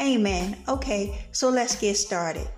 Amen. Okay, so let's get started.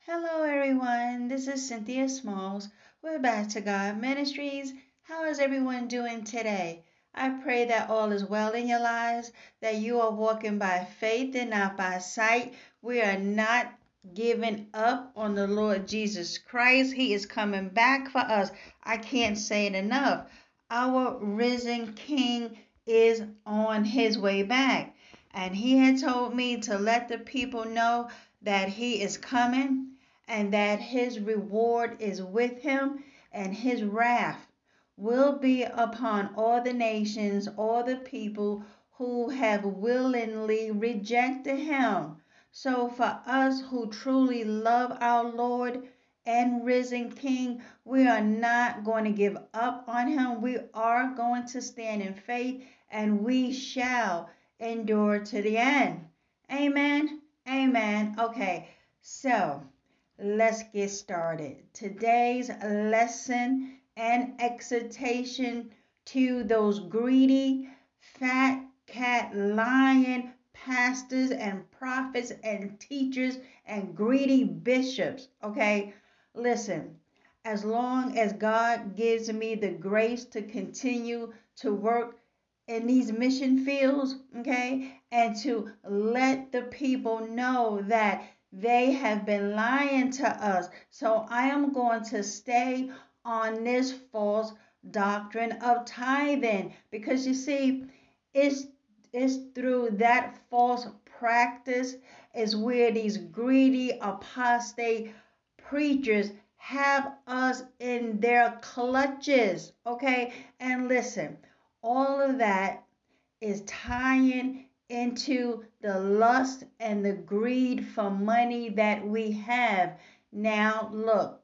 Hello everyone, this is Cynthia Smalls. We're Back to God Ministries. How is everyone doing today? I pray that all is well in your lives, that you are walking by faith and not by sight. We are not giving up on the Lord Jesus Christ. He is coming back for us. I can't say it enough. Our risen King is on his way back. And he had told me to let the people know that he is coming and that his reward is with him and his wrath will be upon all the nations, all the people who have willingly rejected him. So for us who truly love our Lord and risen King, we are not going to give up on him. We are going to stand in faith and we shall endure to the end. Amen. Amen. Okay, so let's get started. Today's lesson and exhortation to those greedy, fat cat, lion pastors and prophets and teachers and greedy bishops. Okay, listen, as long as God gives me the grace to continue to work in these mission fields, okay, and to let the people know that they have been lying to us. So I am going to stay on this false doctrine of tithing because you see, it's through that false practice is where these greedy apostate preachers have us in their clutches, okay? And listen, all of that is tying into the lust and the greed for money that we have. Now, look,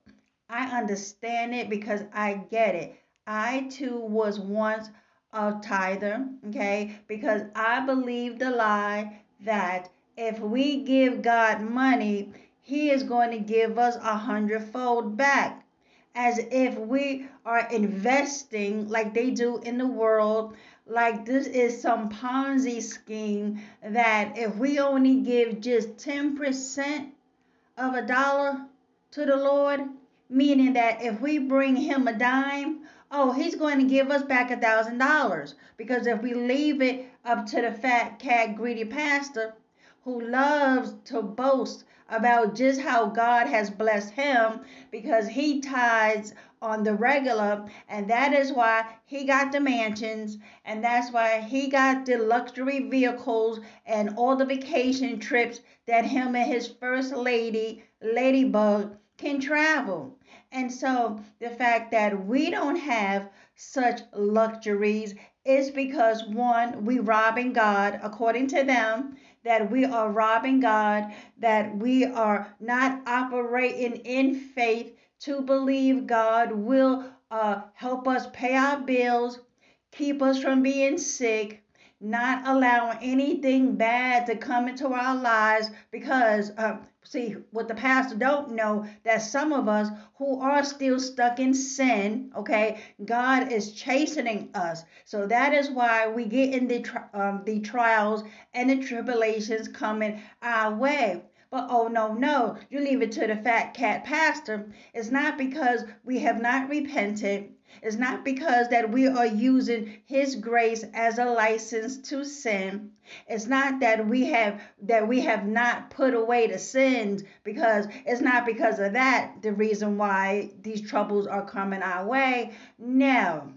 I understand it because I get it. I, too, was once of tither, okay, because I believe the lie that if we give God money, he is going to give us 100-fold back, as if we are investing like they do in the world, like this is some Ponzi scheme that if we only give just 10% of $1 to the Lord, meaning that if we bring him a dime, oh, he's going to give us back $1,000 because if we leave it up to the fat cat greedy pastor who loves to boast about just how God has blessed him because he tithes on the regular and that is why he got the mansions and that's why he got the luxury vehicles and all the vacation trips that him and his first lady, Ladybug, can travel. And so the fact that we don't have such luxuries is because, one, we robbing God, according to them, that we are robbing God, that we are not operating in faith to believe God will help us pay our bills, keep us from being sick, not allowing anything bad to come into our lives because, see, what the pastor don't know, that some of us who are still stuck in sin, okay, God is chastening us. So that is why we get in the trials and the tribulations coming our way. But oh, no, you leave it to the fat cat pastor. It's not because we have not repented. It's not because that we are using his grace as a license to sin. It's not that we have not put away the sins because it's not because of that the reason why these troubles are coming our way. No,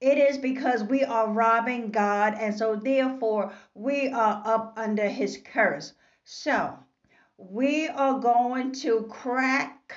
It is because we are robbing God, and so therefore we are up under his curse. So we are going to crack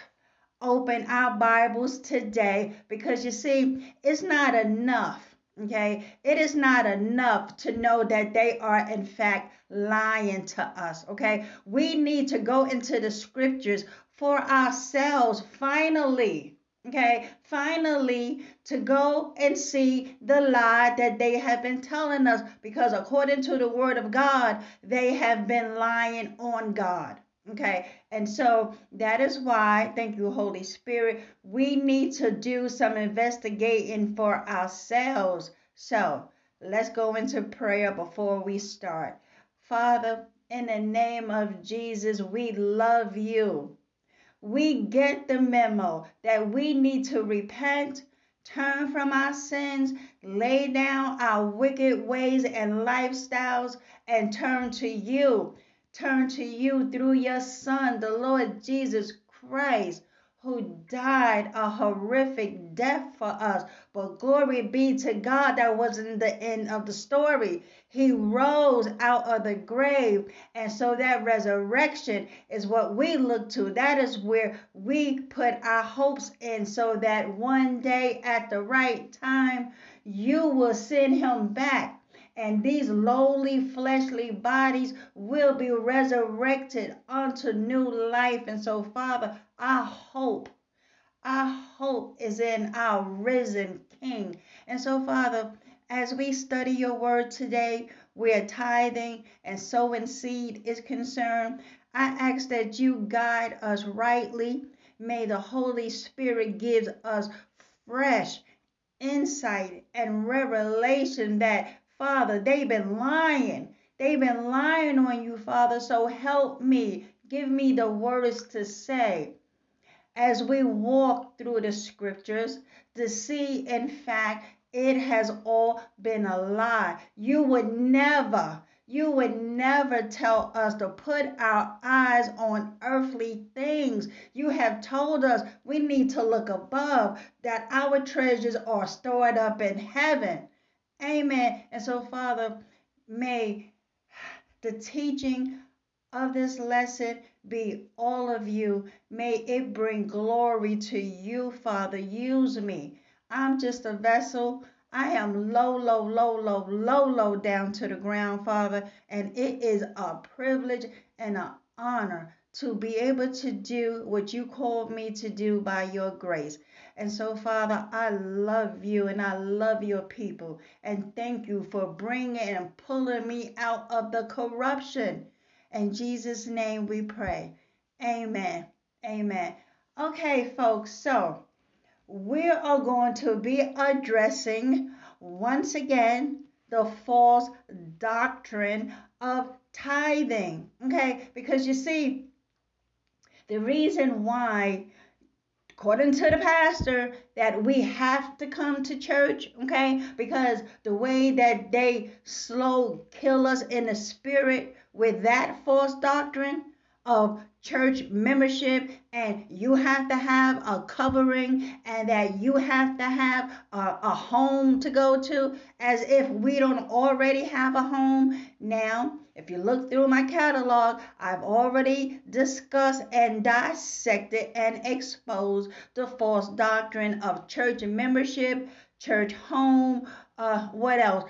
open our Bibles today, because you see, it's not enough. Okay, it is not enough to know that they are in fact lying to us. Okay, we need to go into the scriptures for ourselves finally. Okay, finally to go and see the lie that they have been telling us, because according to the word of God, they have been lying on God. Okay, and so that is why, thank you, Holy Spirit, we need to do some investigating for ourselves. So let's go into prayer before we start. Father, in the name of Jesus, we love you. We get the memo that we need to repent, turn from our sins, lay down our wicked ways and lifestyles, and turn to you. Turn to you through your son, the Lord Jesus Christ, who died a horrific death for us. But glory be to God, that wasn't the end of the story. He rose out of the grave. And so that resurrection is what we look to. That is where we put our hopes in, so that one day at the right time, you will send him back. And these lowly fleshly bodies will be resurrected unto new life. And so, Father, our hope is in our risen King. And so, Father, as we study your word today, where tithing and sowing seed is concerned, I ask that you guide us rightly. May the Holy Spirit give us fresh insight and revelation that, Father, they've been lying. They've been lying on you, Father. So help me. Give me the words to say as we walk through the scriptures to see, in fact, it has all been a lie. You would never tell us to put our eyes on earthly things. You have told us we need to look above, that our treasures are stored up in heaven. Amen. And so, Father, may the teaching of this lesson be all of you. May it bring glory to you, Father. Use me. I'm just a vessel. I am low down to the ground, Father. And it is a privilege and an honor to be able to do what you called me to do by your grace. And so, Father, I love you and I love your people. And thank you for bringing and pulling me out of the corruption. In Jesus' name we pray. Amen. Amen. Okay, folks, so we are going to be addressing, once again, the false doctrine of tithing. Okay, because you see, the reason why, according to the pastor, that we have to come to church, okay, because the way that they slow kill us in the spirit with that false doctrine of church membership, and you have to have a covering, and that you have to have a home to go to, as if we don't already have a home. Now, if you look through my catalog, I've already discussed and dissected and exposed the false doctrine of church membership, church home, what else?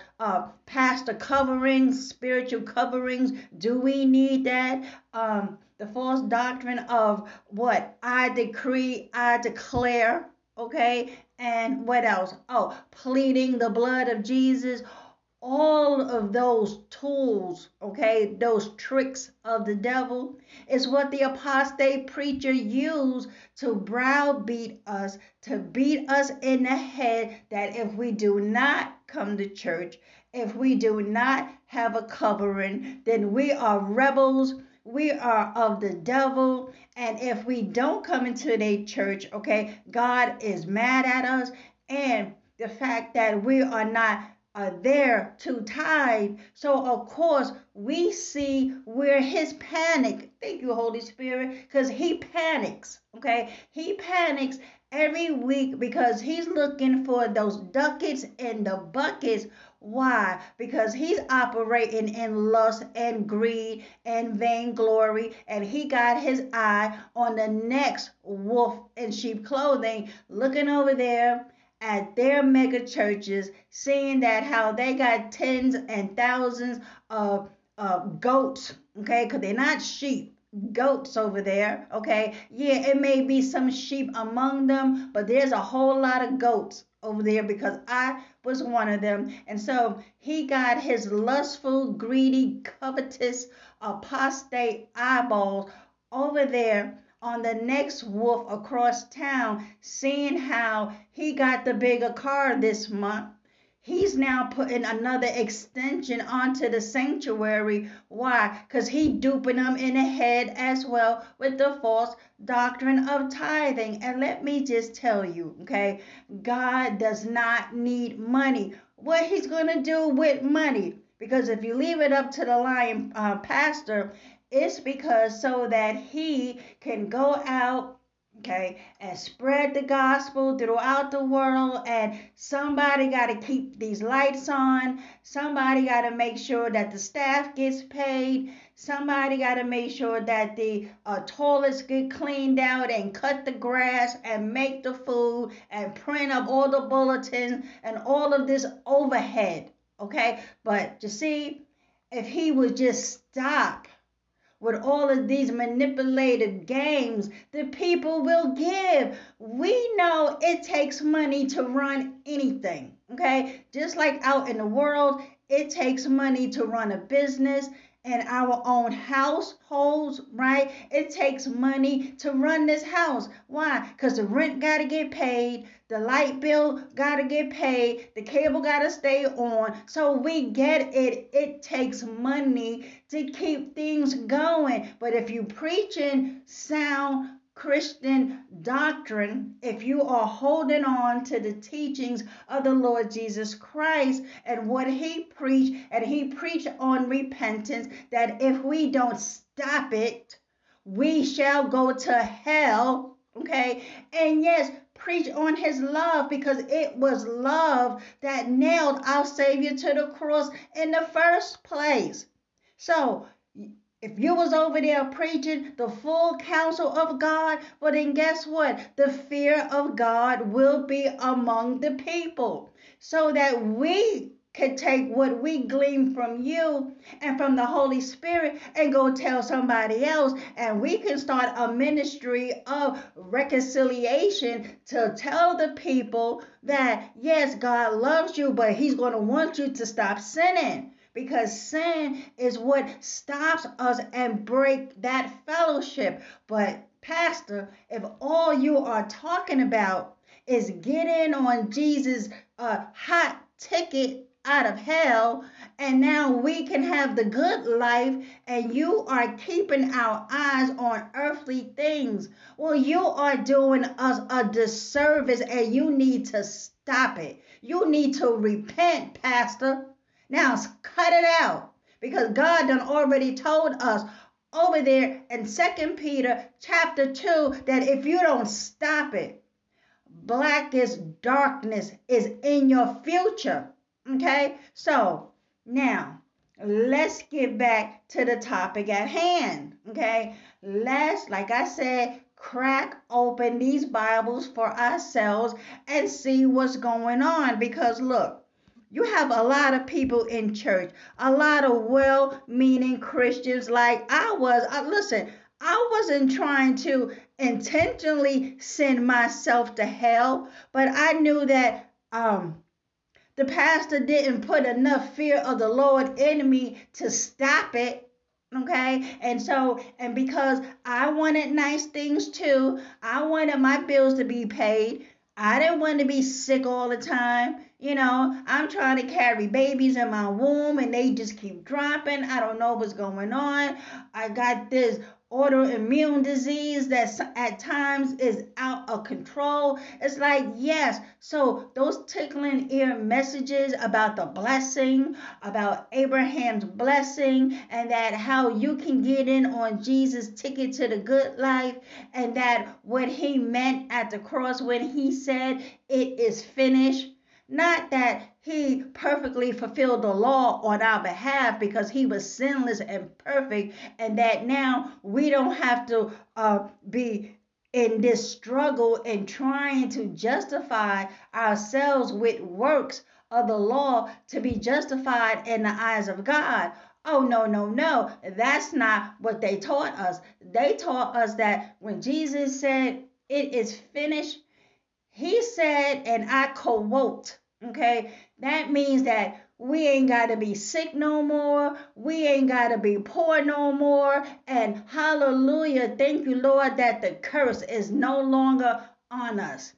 Pastor coverings, spiritual coverings. Do we need that? The false doctrine of what? I decree, I declare, okay? And what else? Oh, pleading the blood of Jesus. All of those tools, okay, those tricks of the devil is what the apostate preacher used to browbeat us, to beat us in the head, that if we do not come to church, if we do not have a covering, then we are rebels, we are of the devil, and if we don't come into their church, okay, God is mad at us, and the fact that we are not there to tithe. So of course we see where his panic, thank you Holy Spirit, because he panics, okay? He panics every week because he's looking for those ducats in the buckets. Why? Because he's operating in lust and greed and vainglory, and he got his eye on the next wolf in sheep clothing, looking over there at their mega churches, seeing that how they got tens and thousands of goats, okay, because they're not sheep. Goats over there, okay? Yeah, it may be some sheep among them, but there's a whole lot of goats over there because I was one of them. And so he got his lustful, greedy, covetous, apostate eyeballs over there on the next wolf across town, seeing how he got the bigger car this month. He's now putting another extension onto the sanctuary. Why? Because he duping them in the head as well with the false doctrine of tithing. And let me just tell you, okay, God does not need money. What he's going to do with money, because if you leave it up to the lying pastor, it's because so that he can go out, okay, and spread the gospel throughout the world, and somebody got to keep these lights on, somebody got to make sure that the staff gets paid, somebody got to make sure that the toilets get cleaned out and cut the grass and make the food and print up all the bulletins and all of this overhead, okay? But you see, if he would just stop with all of these manipulated games, the people will give. We know it takes money to run anything, okay? Just like out in the world, it takes money to run a business and our own households, right? It takes money to run this house. Why? Because the rent got to get paid, the light bill got to get paid, the cable got to stay on. So we get it. It takes money to keep things going. But if you're preaching sound Christian doctrine, if you are holding on to the teachings of the Lord Jesus Christ and what he preached, and he preached on repentance, that if we don't stop it, we shall go to hell, okay? And yes, preach on his love, because it was love that nailed our Savior to the cross in the first place. So if you was over there preaching the full counsel of God, well then guess what? The fear of God will be among the people, so that we can take what we glean from you and from the Holy Spirit and go tell somebody else, and we can start a ministry of reconciliation to tell the people that yes, God loves you, but he's going to want you to stop sinning. Because sin is what stops us and break that fellowship. But pastor, if all you are talking about is getting on Jesus' hot ticket out of hell, and now we can have the good life, and you are keeping our eyes on earthly things, well, you are doing us a disservice, and you need to stop it. You need to repent, pastor. Now, cut it out, because God done already told us over there in 2 Peter chapter 2 that if you don't stop it, blackest darkness is in your future, okay? So now let's get back to the topic at hand, okay? Let's, like I said, crack open these Bibles for ourselves and see what's going on, because look, you have a lot of people in church, a lot of well-meaning Christians like I was. Listen, I wasn't trying to intentionally send myself to hell, but I knew that the pastor didn't put enough fear of the Lord in me to stop it. Okay, and because I wanted nice things too, I wanted my bills to be paid. I didn't want to be sick all the time. You know, I'm trying to carry babies in my womb and they just keep dropping. I don't know what's going on. I got this autoimmune disease that at times is out of control. It's like, yes, so those tickling ear messages about the blessing, about Abraham's blessing, and that how you can get in on Jesus' ticket to the good life, and that what he meant at the cross when he said it is finished. Not that he perfectly fulfilled the law on our behalf because he was sinless and perfect, and that now we don't have to be in this struggle and trying to justify ourselves with works of the law to be justified in the eyes of God. Oh, no, no, no. That's not what they taught us. They taught us that when Jesus said, "It is finished," he said, and I quote, okay, that means that we ain't got to be sick no more. We ain't got to be poor no more. And hallelujah, thank you, Lord, that the curse is no longer on us.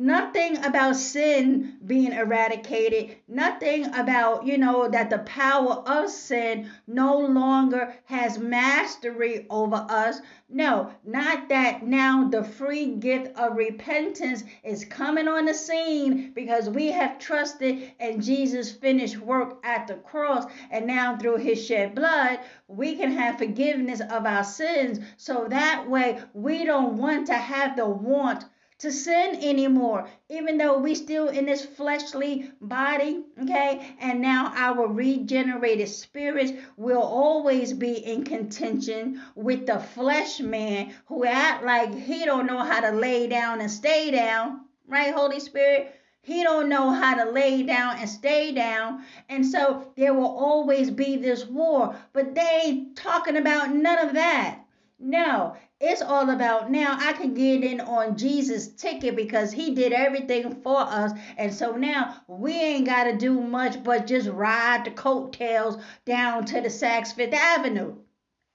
Nothing about sin being eradicated. Nothing about, you know, that the power of sin no longer has mastery over us. No, not that now the free gift of repentance is coming on the scene because we have trusted in Jesus' finished work at the cross. And now through his shed blood, we can have forgiveness of our sins. So that way we don't want to have the want to sin anymore, even though we still in this fleshly body, okay? And now our regenerated spirits will always be in contention with the flesh man who act like he don't know how to lay down and stay down, right, Holy Spirit? He don't know how to lay down and stay down. And so there will always be this war, but they ain't talking about none of that. No, it's all about now I can get in on Jesus' ticket because he did everything for us. And so now we ain't got to do much but just ride the coattails down to the Saks Fifth Avenue.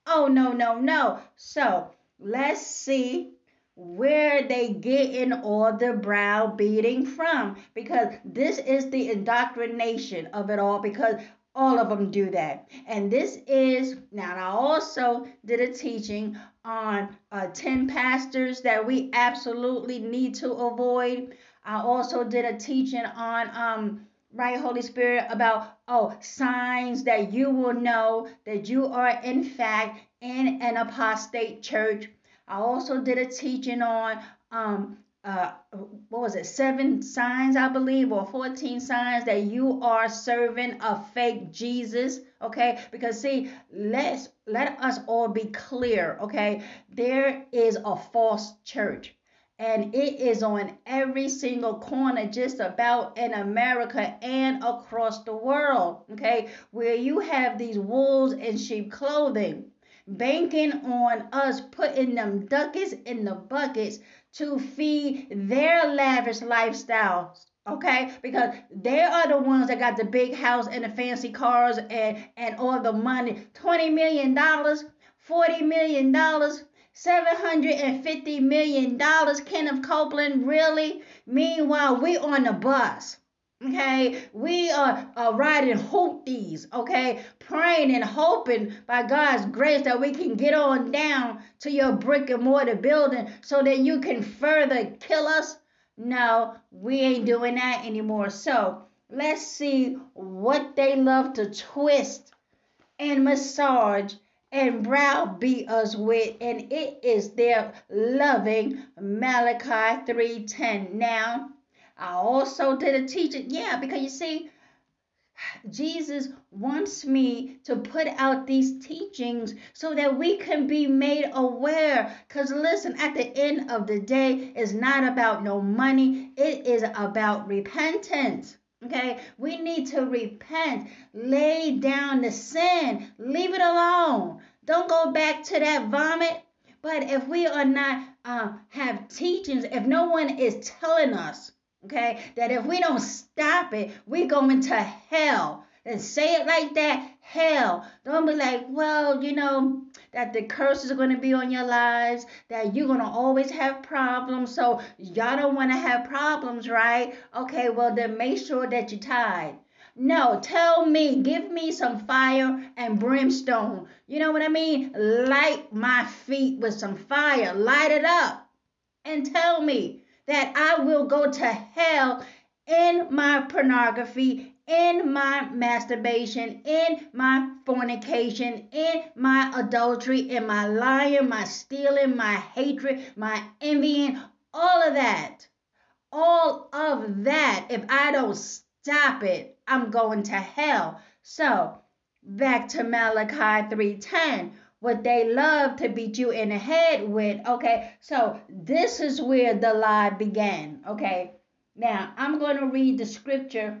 Oh, no, no, no. So let's see where they getting all the browbeating from, because this is the indoctrination of it all, because all of them do that. And this is, now I also did a teaching on 10 pastors that we absolutely need to avoid. I also did a teaching on, right, Holy Spirit, about, signs that you will know that you are in fact in an apostate church. I also did a teaching on, 7 signs, I believe, or 14 signs that you are serving a fake Jesus, okay? Because see, let us all be clear, okay? There is a false church, and it is on every single corner just about in America and across the world, okay? Where you have these wolves in sheep clothing, banking on us putting them ducats in the buckets to feed their lavish lifestyles, okay? Because they are the ones that got the big house and the fancy cars and all the money. $20 million, $40 million, $750 million, Kenneth Copeland, really? Meanwhile, we on the bus. Okay, we are riding hoopties, okay, praying and hoping by God's grace that we can get on down to your brick and mortar building so that you can further kill us. No, we ain't doing that anymore. So let's see what they love to twist and massage and browbeat us with, and it is their loving Malachi 3:10. Now, I also did a teaching, because you see, Jesus wants me to put out these teachings so that we can be made aware. Because listen, at the end of the day, it's not about no money. It is about repentance, okay? We need to repent, lay down the sin, leave it alone. Don't go back to that vomit. But if we are not, have teachings, if no one is telling us, okay, that if we don't stop it, we go into hell. And say it like that, hell. Don't be like, well, you know, that the curses are going to be on your lives, that you're going to always have problems. So y'all don't want to have problems, right? Okay, well, then make sure that you tithe. No, tell me, give me some fire and brimstone. You know what I mean? Light my feet with some fire, light it up, and tell me that I will go to hell in my pornography, in my masturbation, in my fornication, in my adultery, in my lying, my stealing, my hatred, my envying, all of that. All of that, if I don't stop it, I'm going to hell. So, back to Malachi 3:10, what they love to beat you in the head with, okay? So, this is where the lie began, okay? Now, I'm going to read the scripture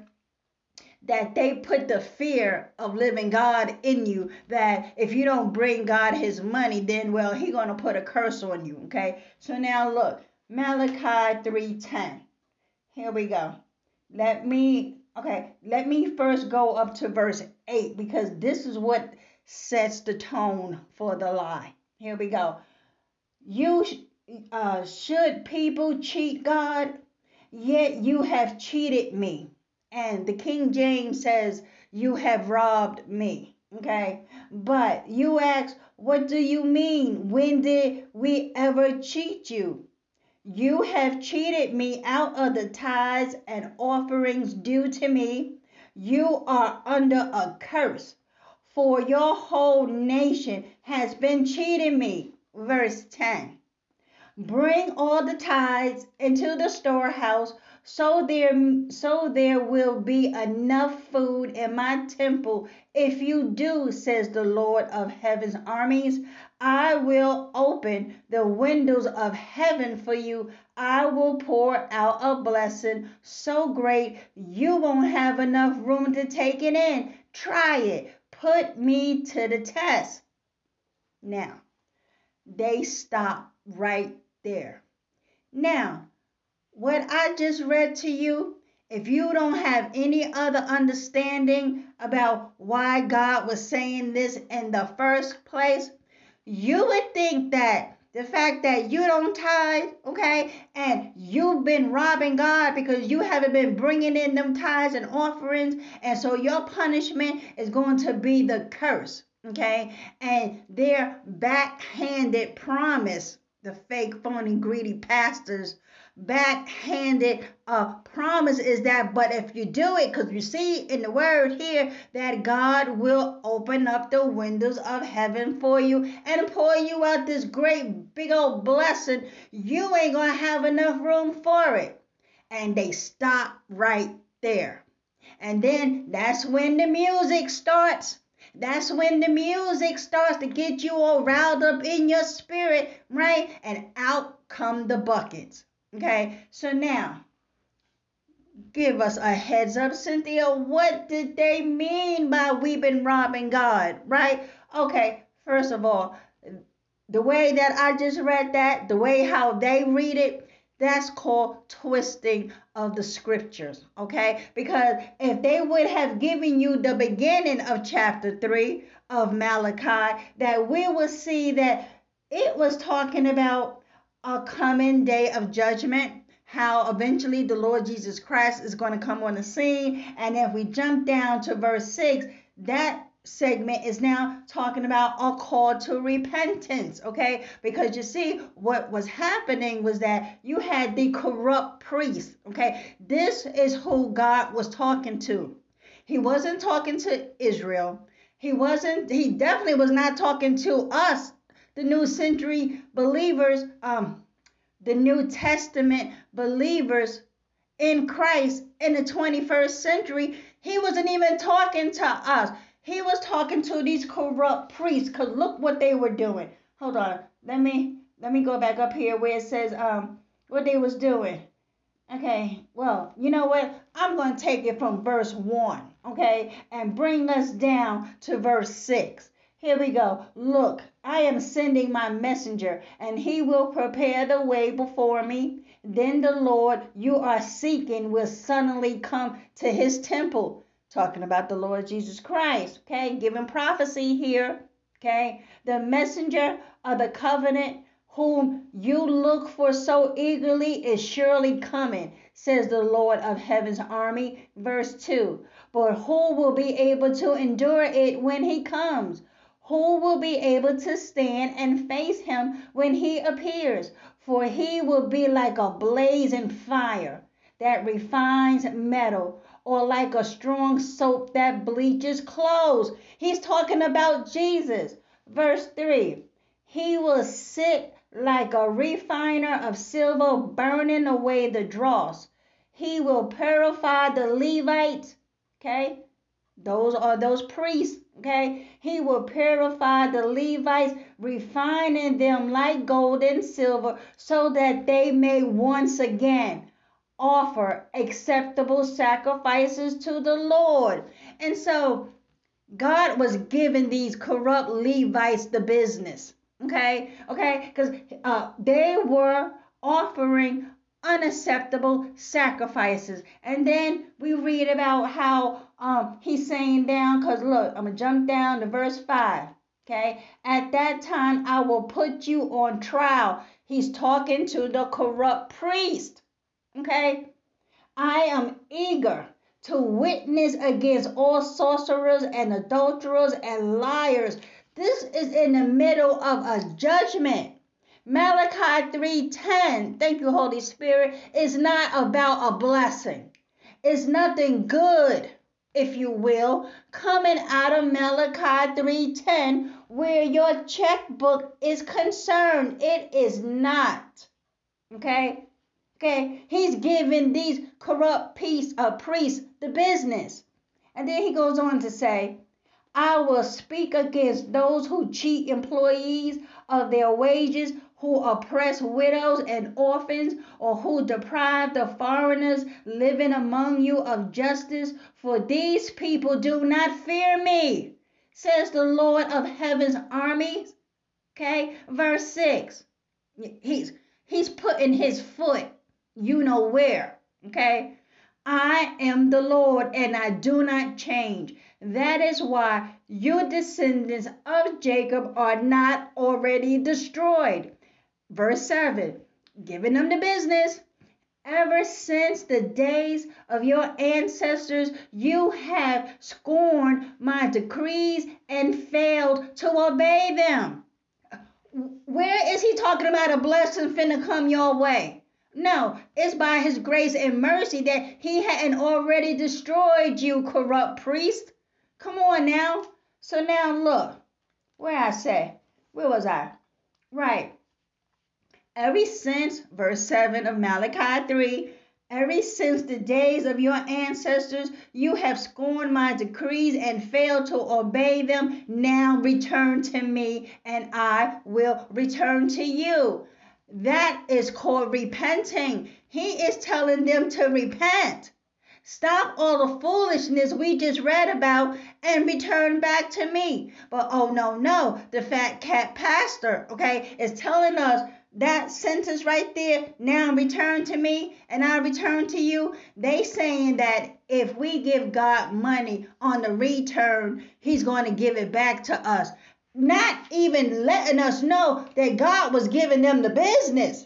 that they put the fear of living God in you, that if you don't bring God his money, then, well, he's going to put a curse on you, okay? So now look, Malachi 3:10. Here we go. Let me first go up to verse 8, because this is what sets the tone for the lie. Here we go. Should people cheat God? Yet you have cheated me. And the King James says, you have robbed me, okay? But you ask, what do you mean? When did we ever cheat you? You have cheated me out of the tithes and offerings due to me. You are under a curse, for your whole nation has been cheating me. Verse 10. Bring all the tithes into the storehouse, so there will be enough food in my temple. If you do, says the Lord of heaven's armies, I will open the windows of heaven for you. I will pour out a blessing so great you won't have enough room to take it in. Try it. Put me to the test. Now, they stop right there. Now, what I just read to you, if you don't have any other understanding about why God was saying this in the first place, you would think that the fact that you don't tithe, okay, and you've been robbing God because you haven't been bringing in them tithes and offerings, and so your punishment is going to be the curse, okay, and their backhanded promise, the fake, phony, greedy pastors, backhanded promise is that, but if you do it, because you see in the word here that God will open up the windows of heaven for you and pour you out this great big old blessing, you ain't gonna have enough room for it. And they stop right there. And then that's when the music starts. That's when the music starts to get you all riled up in your spirit, right? And out come the buckets. Okay, so now, give us a heads up, Cynthia. What did they mean by we've been robbing God, right? Okay, first of all, the way that I just read that, the way how they read it, that's called twisting of the scriptures, okay? Because if they would have given you the beginning of chapter 3 of Malachi, that we will see that it was talking about a coming day of judgment, how eventually the Lord Jesus Christ is going to come on the scene. And if we jump down to verse 6, that segment is now talking about a call to repentance, okay? Because you see, what was happening was that you had the corrupt priests, okay? This is who God was talking to. He wasn't talking to Israel. He definitely was not talking to us, the New Century believers, the New Testament believers in Christ in the 21st century. He wasn't even talking to us. He was talking to these corrupt priests, because look what they were doing. Hold on. Let me go back up here where it says what they was doing. Okay, well, you know what? I'm going to take it from verse 1, okay, and bring us down to verse 6. Here we go. Look, I am sending my messenger, and he will prepare the way before me. Then the Lord you are seeking will suddenly come to his temple. Talking about the Lord Jesus Christ, okay? Giving prophecy here, okay? The messenger of the covenant whom you look for so eagerly is surely coming, says the Lord of heaven's army. Verse 2, but who will be able to endure it when he comes? Who will be able to stand and face him when he appears? For he will be like a blazing fire that refines metal, or like a strong soap that bleaches clothes. He's talking about Jesus. Verse 3, he will sit like a refiner of silver, burning away the dross. He will purify the Levites. Okay, those are those priests. Okay, he will purify the Levites, refining them like gold and silver, so that they may once again offer acceptable sacrifices to the Lord. And so God was giving these corrupt Levites the business. Okay, because they were offering unacceptable sacrifices. And then we read about how he's saying down, because look, I'm going to jump down to verse 5. Okay, at that time I will put you on trial. He's talking to the corrupt priest. Okay, I am eager to witness against all sorcerers and adulterers and liars. This is in the middle of a judgment. Malachi 3:10, thank you, Holy Spirit, is not about a blessing. It's nothing good, if you will, coming out of Malachi 3:10 where your checkbook is concerned. It is not. Okay? He's giving these corrupt priests the business. And then he goes on to say, I will speak against those who cheat employees of their wages, who oppress widows and orphans, or who deprive the foreigners living among you of justice. For these people do not fear me, says the Lord of heaven's armies. Okay, verse 6. He's putting his foot, you know where. Okay, I am the Lord and I do not change. That is why your descendants of Jacob are not already destroyed. Verse 7, giving them the business. Ever since the days of your ancestors, you have scorned my decrees and failed to obey them. Where is he talking about a blessing finna come your way? No, it's by his grace and mercy that he hadn't already destroyed you, corrupt priest. Come on now. So now look, where was I? Right. Ever since, verse 7 of Malachi 3, ever since the days of your ancestors, you have scorned my decrees and failed to obey them. Now return to me, and I will return to you. That is called repenting. He is telling them to repent. Stop all the foolishness we just read about and return back to me. But oh no, the fat cat pastor, okay, is telling us that sentence right there, now return to me and I'll return to you. They saying that if we give God money on the return, he's going to give it back to us. Not even letting us know that God was giving them the business.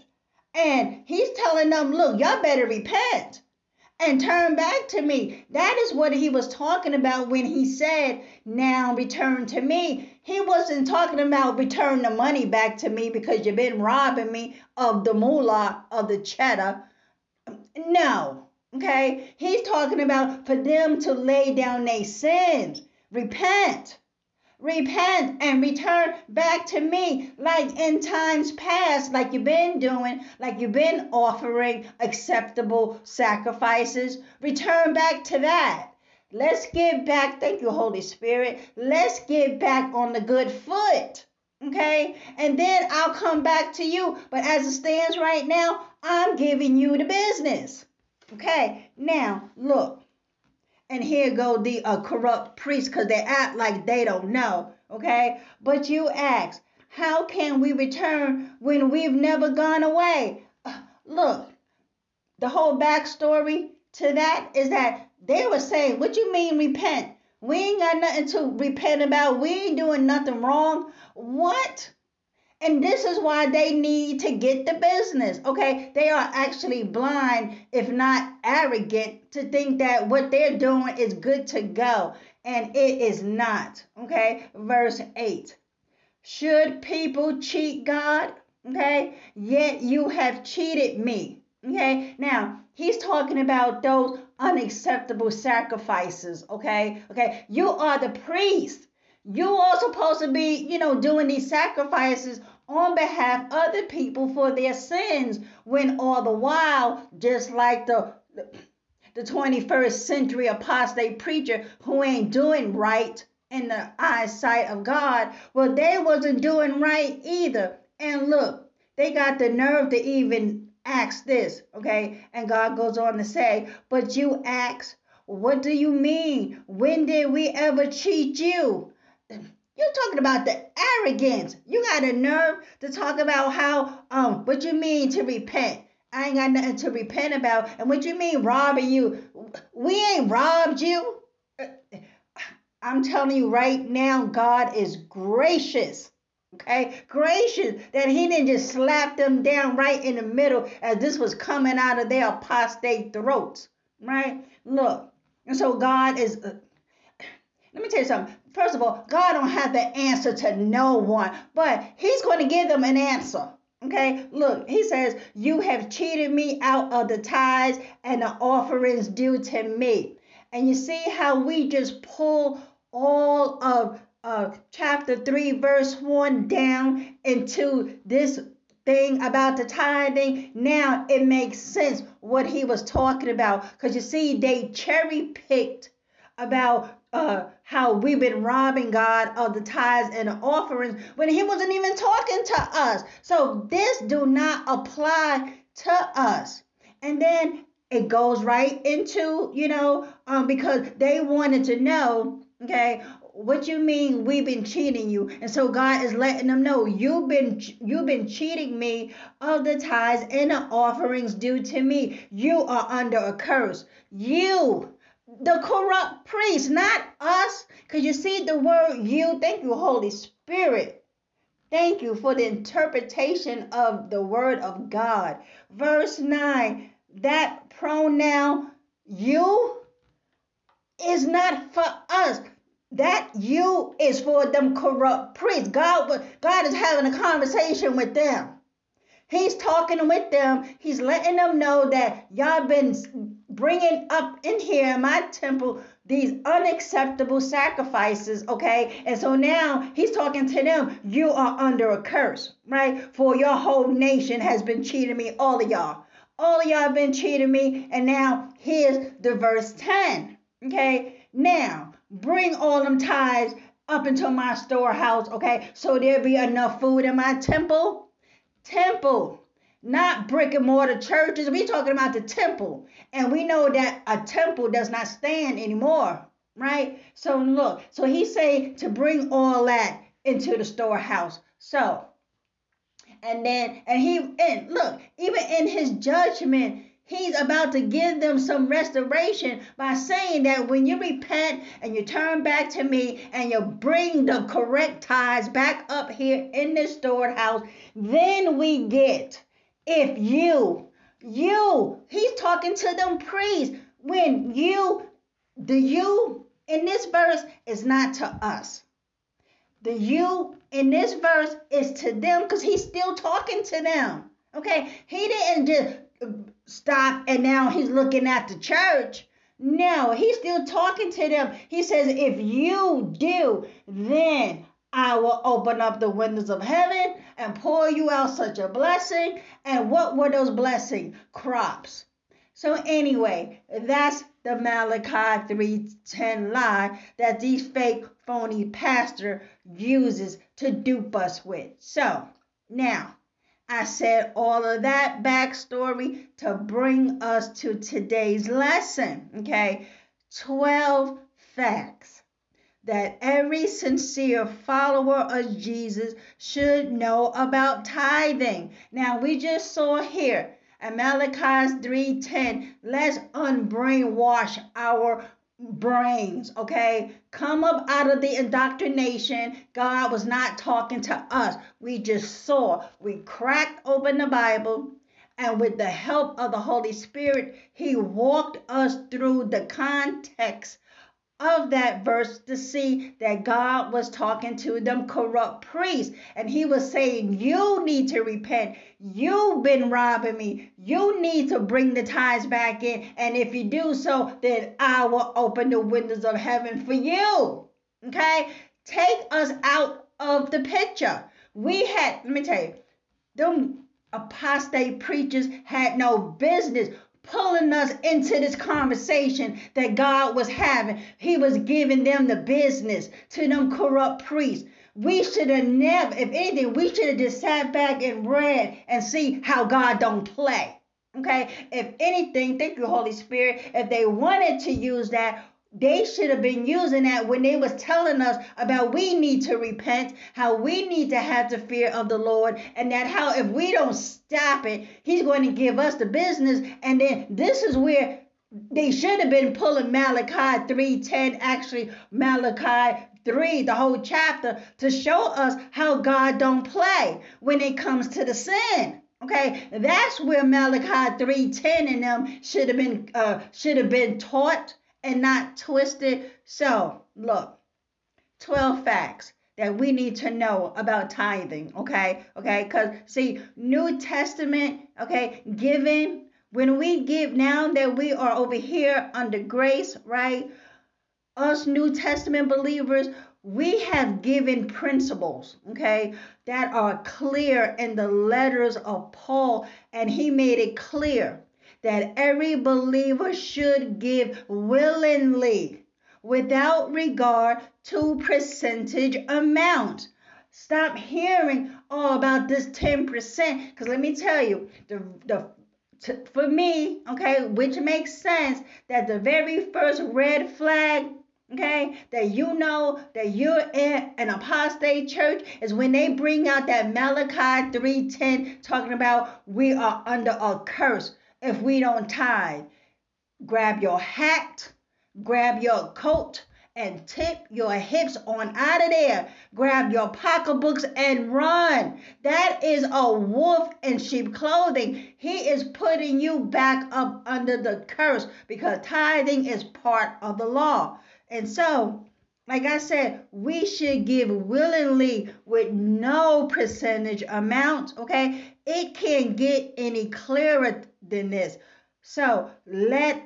And he's telling them, look, y'all better repent and turn back to me. That is what he was talking about when he said, now return to me. He wasn't talking about return the money back to me because you've been robbing me of the moolah, of the cheddar. No, okay? He's talking about for them to lay down their sins. Repent and return back to me, like in times past, like you've been doing, like you've been offering acceptable sacrifices. Return back to that. Let's get back. Thank you, Holy Spirit. Let's get back on the good foot. Okay? And then I'll come back to you. But as it stands right now, I'm giving you the business. Okay? Now, look. And here go the corrupt priests, because they act like they don't know, okay? But you ask, how can we return when we've never gone away? Look, the whole backstory to that is that they were saying, what you mean repent? We ain't got nothing to repent about. We ain't doing nothing wrong. What? And this is why they need to get the business, okay? They are actually blind, if not arrogant, to think that what they're doing is good to go, and it is not, okay? Verse 8, should people cheat God, okay? Yet you have cheated me, okay? Now, he's talking about those unacceptable sacrifices, okay? Okay, you are the priest. You are supposed to be, doing these sacrifices on behalf of other people for their sins, when all the while, just like the 21st century apostate preacher who ain't doing right in the eyesight of God, well, they wasn't doing right either. And look, they got the nerve to even ask this, okay? And God goes on to say, but you ask, what do you mean? When did we ever cheat you? You're talking about the arrogance. You got a nerve to talk about how, what you mean to repent? I ain't got nothing to repent about. And what you mean robbing you? We ain't robbed you. I'm telling you right now, God is gracious. Okay, gracious that he didn't just slap them down right in the middle as this was coming out of their apostate throats. Right? Look, and so God is... let me tell you something. First of all, God don't have the answer to no one, but he's going to give them an answer. Okay, look, he says, you have cheated me out of the tithes and the offerings due to me. And you see how we just pull all of chapter 3, verse 1 down into this thing about the tithing? Now it makes sense what he was talking about, because you see, they cherry-picked about how we've been robbing God of the tithes and the offerings when he wasn't even talking to us. So this do not apply to us. And then it goes right into, because they wanted to know, okay, what you mean we've been cheating you? And so God is letting them know, you've been cheating me of the tithes and the offerings due to me. You are under a curse. You, the corrupt priest, not us. Because you see the word you. Thank you, Holy Spirit. Thank you for the interpretation of the word of God. Verse 9, that pronoun you is not for us. That you is for them corrupt priests. God is having a conversation with them. He's talking with them. He's letting them know that y'all been bringing up in here in my temple these unacceptable sacrifices, okay? And so now he's talking to them. You are under a curse, right? For your whole nation has been cheating me, all of y'all. All of y'all have been cheating me. And now here's the verse 10, okay? Now, bring all them tithes up into my storehouse, okay? So there'll be enough food in my temple. Temple, not brick and mortar churches. We're talking about the temple. And we know that a temple does not stand anymore, right? So look, so he say to bring all that into the storehouse. So, even in his judgment, he's about to give them some restoration by saying that when you repent and you turn back to me and you bring the correct tithes back up here in the storehouse, then we get, if you, he's talking to them priests, when you, the you in this verse is not to us. The you in this verse is to them, because he's still talking to them, okay? He didn't just stop and now he's looking at the church. No, he's still talking to them. He says, if you do, then I will open up the windows of heaven and pour you out such a blessing. And what were those blessings? Crops. So anyway, that's the Malachi 3:10 lie that these fake phony pastor uses to dupe us with. So now, I said all of that backstory to bring us to today's lesson, okay? 12 facts that every sincere follower of Jesus should know about tithing. Now, we just saw here at Malachi 3:10, let's unbrainwash our brains, okay? Come up out of the indoctrination. God was not talking to us. We just saw. We cracked open the Bible, and with the help of the Holy Spirit, he walked us through the context of that verse to see that God was talking to them corrupt priests, and he was saying, you need to repent. You've been robbing me. You need to bring the tithes back in, and if you do so, then I will open the windows of heaven for you. Okay? Take us out of the picture. We had, let me tell you, them apostate preachers had no business pulling us into this conversation that God was having. He was giving them the business to them corrupt priests. We should have never, if anything, we should have just sat back and read and see how God don't play. Okay? If anything, thank you, Holy Spirit, if they wanted to use that, they should have been using that when they was telling us about we need to repent, how we need to have the fear of the Lord, and that how if we don't stop it, he's going to give us the business. And then this is where they should have been pulling Malachi 3:10, actually Malachi 3, the whole chapter, to show us how God don't play when it comes to the sin. Okay, that's where Malachi 3:10 and them should have been taught and not twisted. So, look, 12 facts that we need to know about tithing, okay? Okay, because, see, New Testament, okay, giving, when we give, now that we are over here under grace, right? Us New Testament believers, we have given principles, okay, that are clear in the letters of Paul, and he made it clear that every believer should give willingly without regard to percentage amount. Stop hearing all about this 10%, because let me tell you, for me, okay, which makes sense, that the very first red flag, okay, that you know that you're in an apostate church is when they bring out that Malachi 3:10 talking about we are under a curse if we don't tithe. Grab your hat, grab your coat, and tip your hips on out of there. Grab your pocketbooks and run. That is a wolf in sheep clothing. He is putting you back up under the curse because tithing is part of the law. And so, like I said, we should give willingly with no percentage amount, okay? It can't get any clearer than this. So let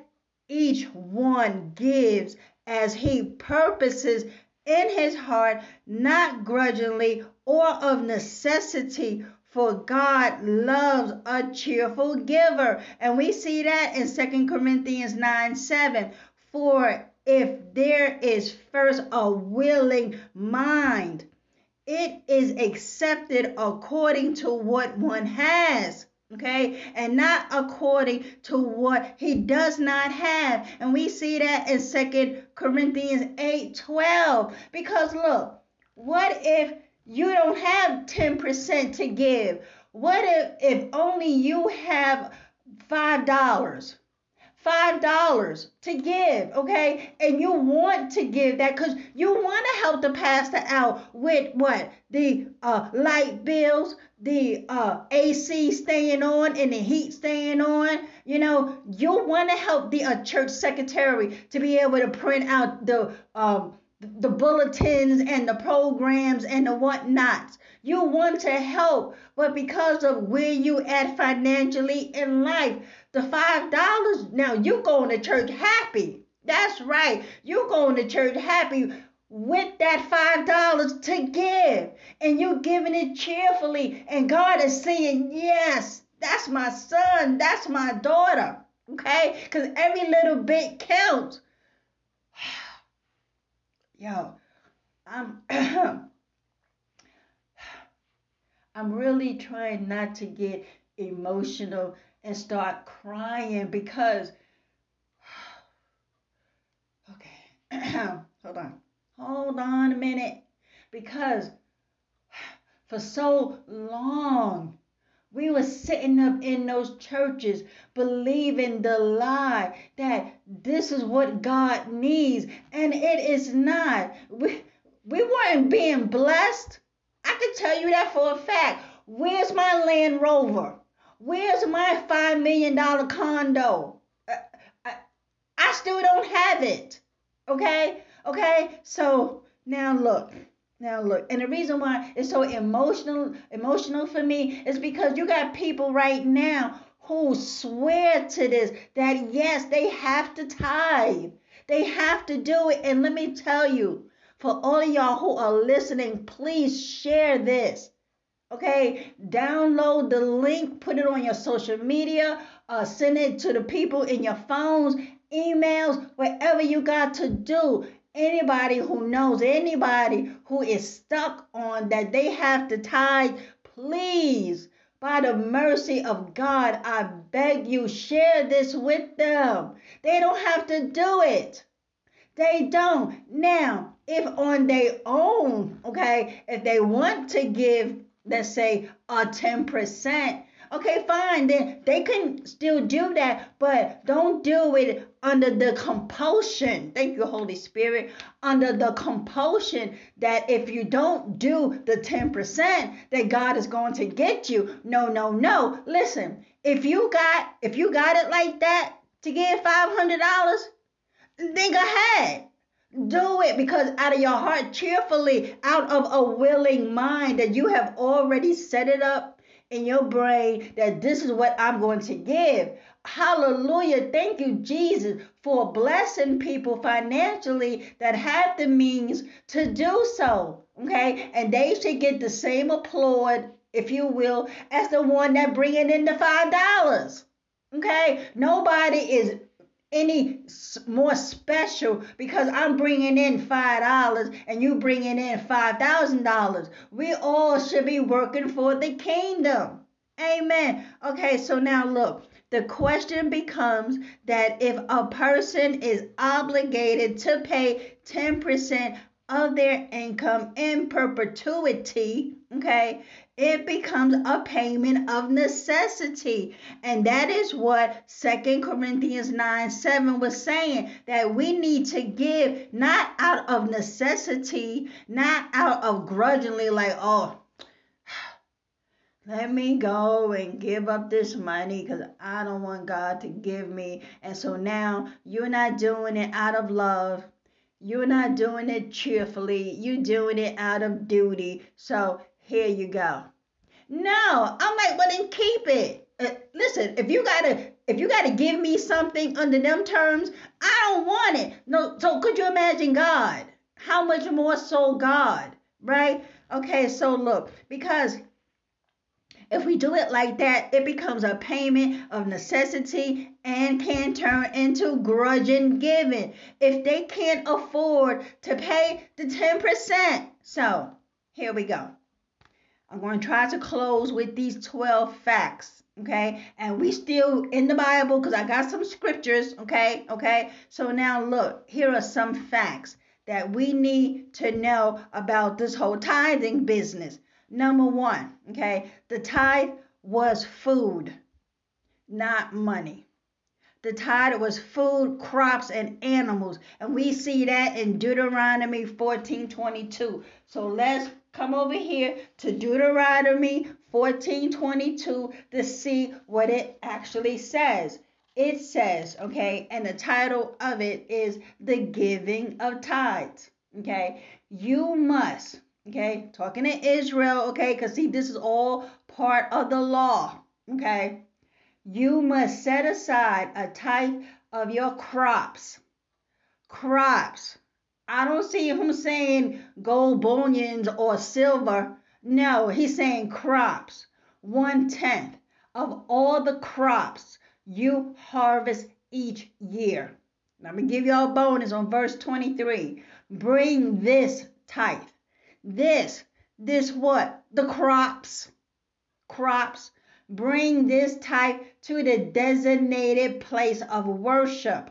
each one gives as he purposes in his heart, not grudgingly or of necessity, for God loves a cheerful giver. And we see that in 2 Corinthians 9:7. For if there is first a willing mind, it is accepted according to what one has, okay, and not according to what he does not have. And we see that in 2 Corinthians 8:12. Because look, what if you don't have 10% to give? What if only you have $5 to give, okay? And you want to give that because you want to help the pastor out with what? The light bills, the AC staying on and the heat staying on. You know, you want to help the church secretary to be able to print out the bulletins and the programs and the whatnots. You want to help, but because of where you at financially in life, the $5, now you going to church happy. That's right. You going to church happy with that $5 to give, and you giving it cheerfully, and God is saying, yes, that's my son, that's my daughter, okay? Because every little bit counts. Yo, I'm really trying not to get emotional and start crying because, okay, hold on a minute, because for so long, We were sitting up in those churches believing the lie that this is what God needs, and it is not. We weren't being blessed. I can tell you that for a fact. Where's my Land Rover? Where's my $5 million condo? I still don't have it. Okay? Okay? So now look. Now look, and the reason why it's so emotional for me is because you got people right now who swear to this, that yes, they have to tithe. They have to do it. And let me tell you, for all of y'all who are listening, please share this. Okay, download the link, put it on your social media, send it to the people in your phones, emails, whatever you got to do. Anybody who knows, anybody who is stuck on that they have to tithe, please, by the mercy of God, I beg you, share this with them. They don't have to do it. They don't. Now, if on their own, okay, if they want to give, let's say, 10%, okay, fine, then they can still do that, but don't do it under the compulsion. Thank you, Holy Spirit. Under the compulsion that if you don't do the 10%, that God is going to get you. No, no, no. Listen, if you got it like that to give $500, then go ahead. Do it, because out of your heart, cheerfully, out of a willing mind, that you have already set it up in your brain that this is what I'm going to give. Hallelujah. Thank you, Jesus, for blessing people financially that have the means to do so. Okay? And they should get the same applaud, if you will, as the one that bringing in the $5. Okay? Nobody is any more special because I'm bringing in $5 and you bringing in $5,000. We all should be working for the kingdom. Amen. Okay, so now look, the question becomes that if a person is obligated to pay 10% of their income in perpetuity, okay, it becomes a payment of necessity. And that is what 2 Corinthians 9:7 was saying, that we need to give not out of necessity, not out of grudgingly, like, oh, let me go and give up this money because I don't want God to give me. And so now you're not doing it out of love. You're not doing it cheerfully. You're doing it out of duty. So here you go. No, I'm like, well, then keep it. Listen, if you gotta give me something under them terms, I don't want it. No, so could you imagine God? How much more so God, right? Okay, so look, because if we do it like that, it becomes a payment of necessity and can turn into grudging giving if they can't afford to pay the 10%. So here we go. I'm going to try to close with these 12 facts, okay? And we still in the Bible because I got some scriptures, okay? Okay, so now look, here are some facts that we need to know about this whole tithing business. Number one, okay, the tithe was food, not money. The tithe was food, crops, and animals. And we see that in Deuteronomy 14:22. So let's come over here to Deuteronomy 14:22 to see what it actually says. It says, okay, and the title of it is The Giving of Tithes, okay? You must, okay, talking to Israel, okay, because see, this is all part of the law, okay? You must set aside a tithe of your crops. Crops. I don't see him saying gold bullions or silver. No, he's saying crops. 1/10 of all the crops you harvest each year. Let me give y'all a bonus on verse 23. Bring this tithe. This what? The crops. Crops. Bring this tithe to the designated place of worship,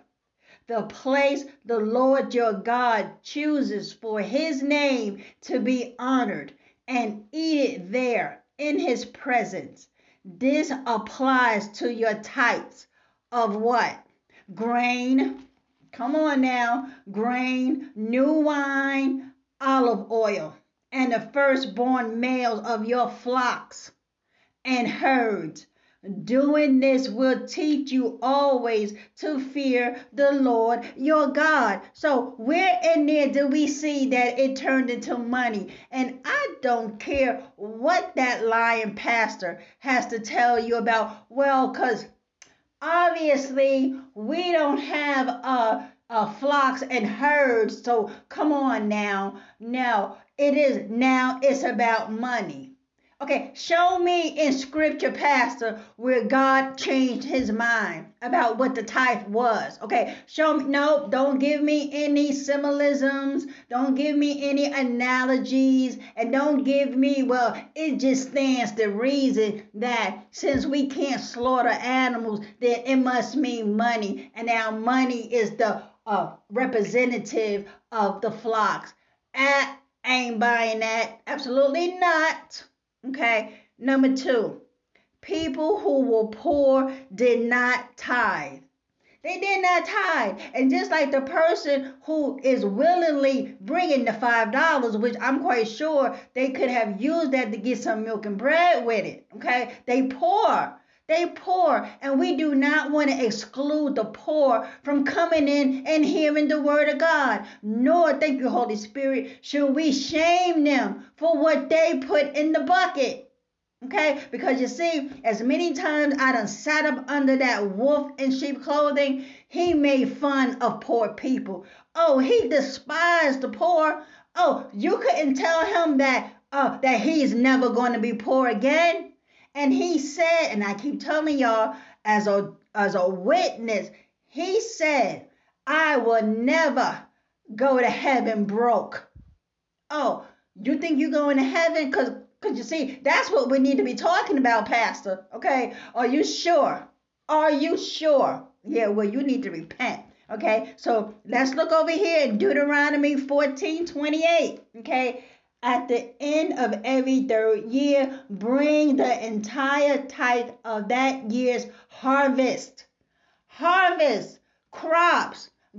the place the Lord your God chooses for his name to be honored, and eat it there in his presence. This applies to your types of what? Grain. Come on now. Grain, new wine, olive oil, and the firstborn males of your flocks and herds. Doing this will teach you always to fear the Lord your God. So where in there do we see that it turned into money? And I don't care what that lying pastor has to tell you about. Well, because obviously we don't have flocks and herds. So come on now. Now it's about money. Okay, show me in scripture, Pastor, where God changed his mind about what the tithe was. Okay, show me. No, don't give me any symbolisms. Don't give me any analogies. And don't give me, well, it just stands to reason that since we can't slaughter animals, then it must mean money. And now money is the representative of the flocks. I ain't buying that. Absolutely not. Okay, number two, people who were poor did not tithe. They did not tithe. And just like the person who is willingly bringing the $5, which I'm quite sure they could have used that to get some milk and bread with it. Okay, they poor. And we do not want to exclude the poor from coming in and hearing the word of God. Nor, thank you, Holy Spirit, should we shame them for what they put in the bucket. Okay? Because you see, as many times I done sat up under that wolf in sheep clothing, he made fun of poor people. Oh, he despised the poor. Oh, you couldn't tell him that he's never going to be poor again. And he said, and I keep telling y'all as a witness, he said, I will never go to heaven broke. Oh, you think you're going to heaven? Because you see, that's what we need to be talking about, Pastor. Okay, are you sure? Are you sure? Yeah, well, you need to repent. Okay, so let's look over here in Deuteronomy 14:28. Okay. At the end of every third year, bring the entire tithe of that year's harvest, crops,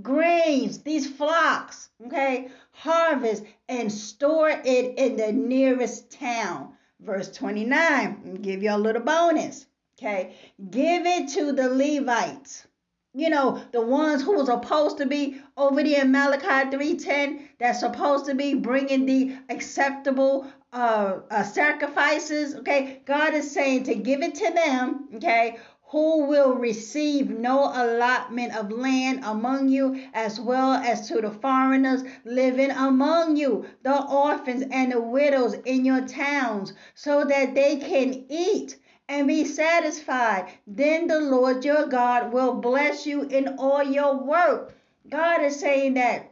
grains, these flocks, okay, harvest, and store it in the nearest town. Verse 29, I'll give you a little bonus, okay, give it to the Levites. You know, the ones who was supposed to be over there in Malachi 3:10, that's supposed to be bringing the acceptable sacrifices, okay? God is saying to give it to them, okay, who will receive no allotment of land among you, as well as to the foreigners living among you, the orphans and the widows in your towns, so that they can eat and be satisfied. Then the Lord your God will bless you in all your work. God is saying that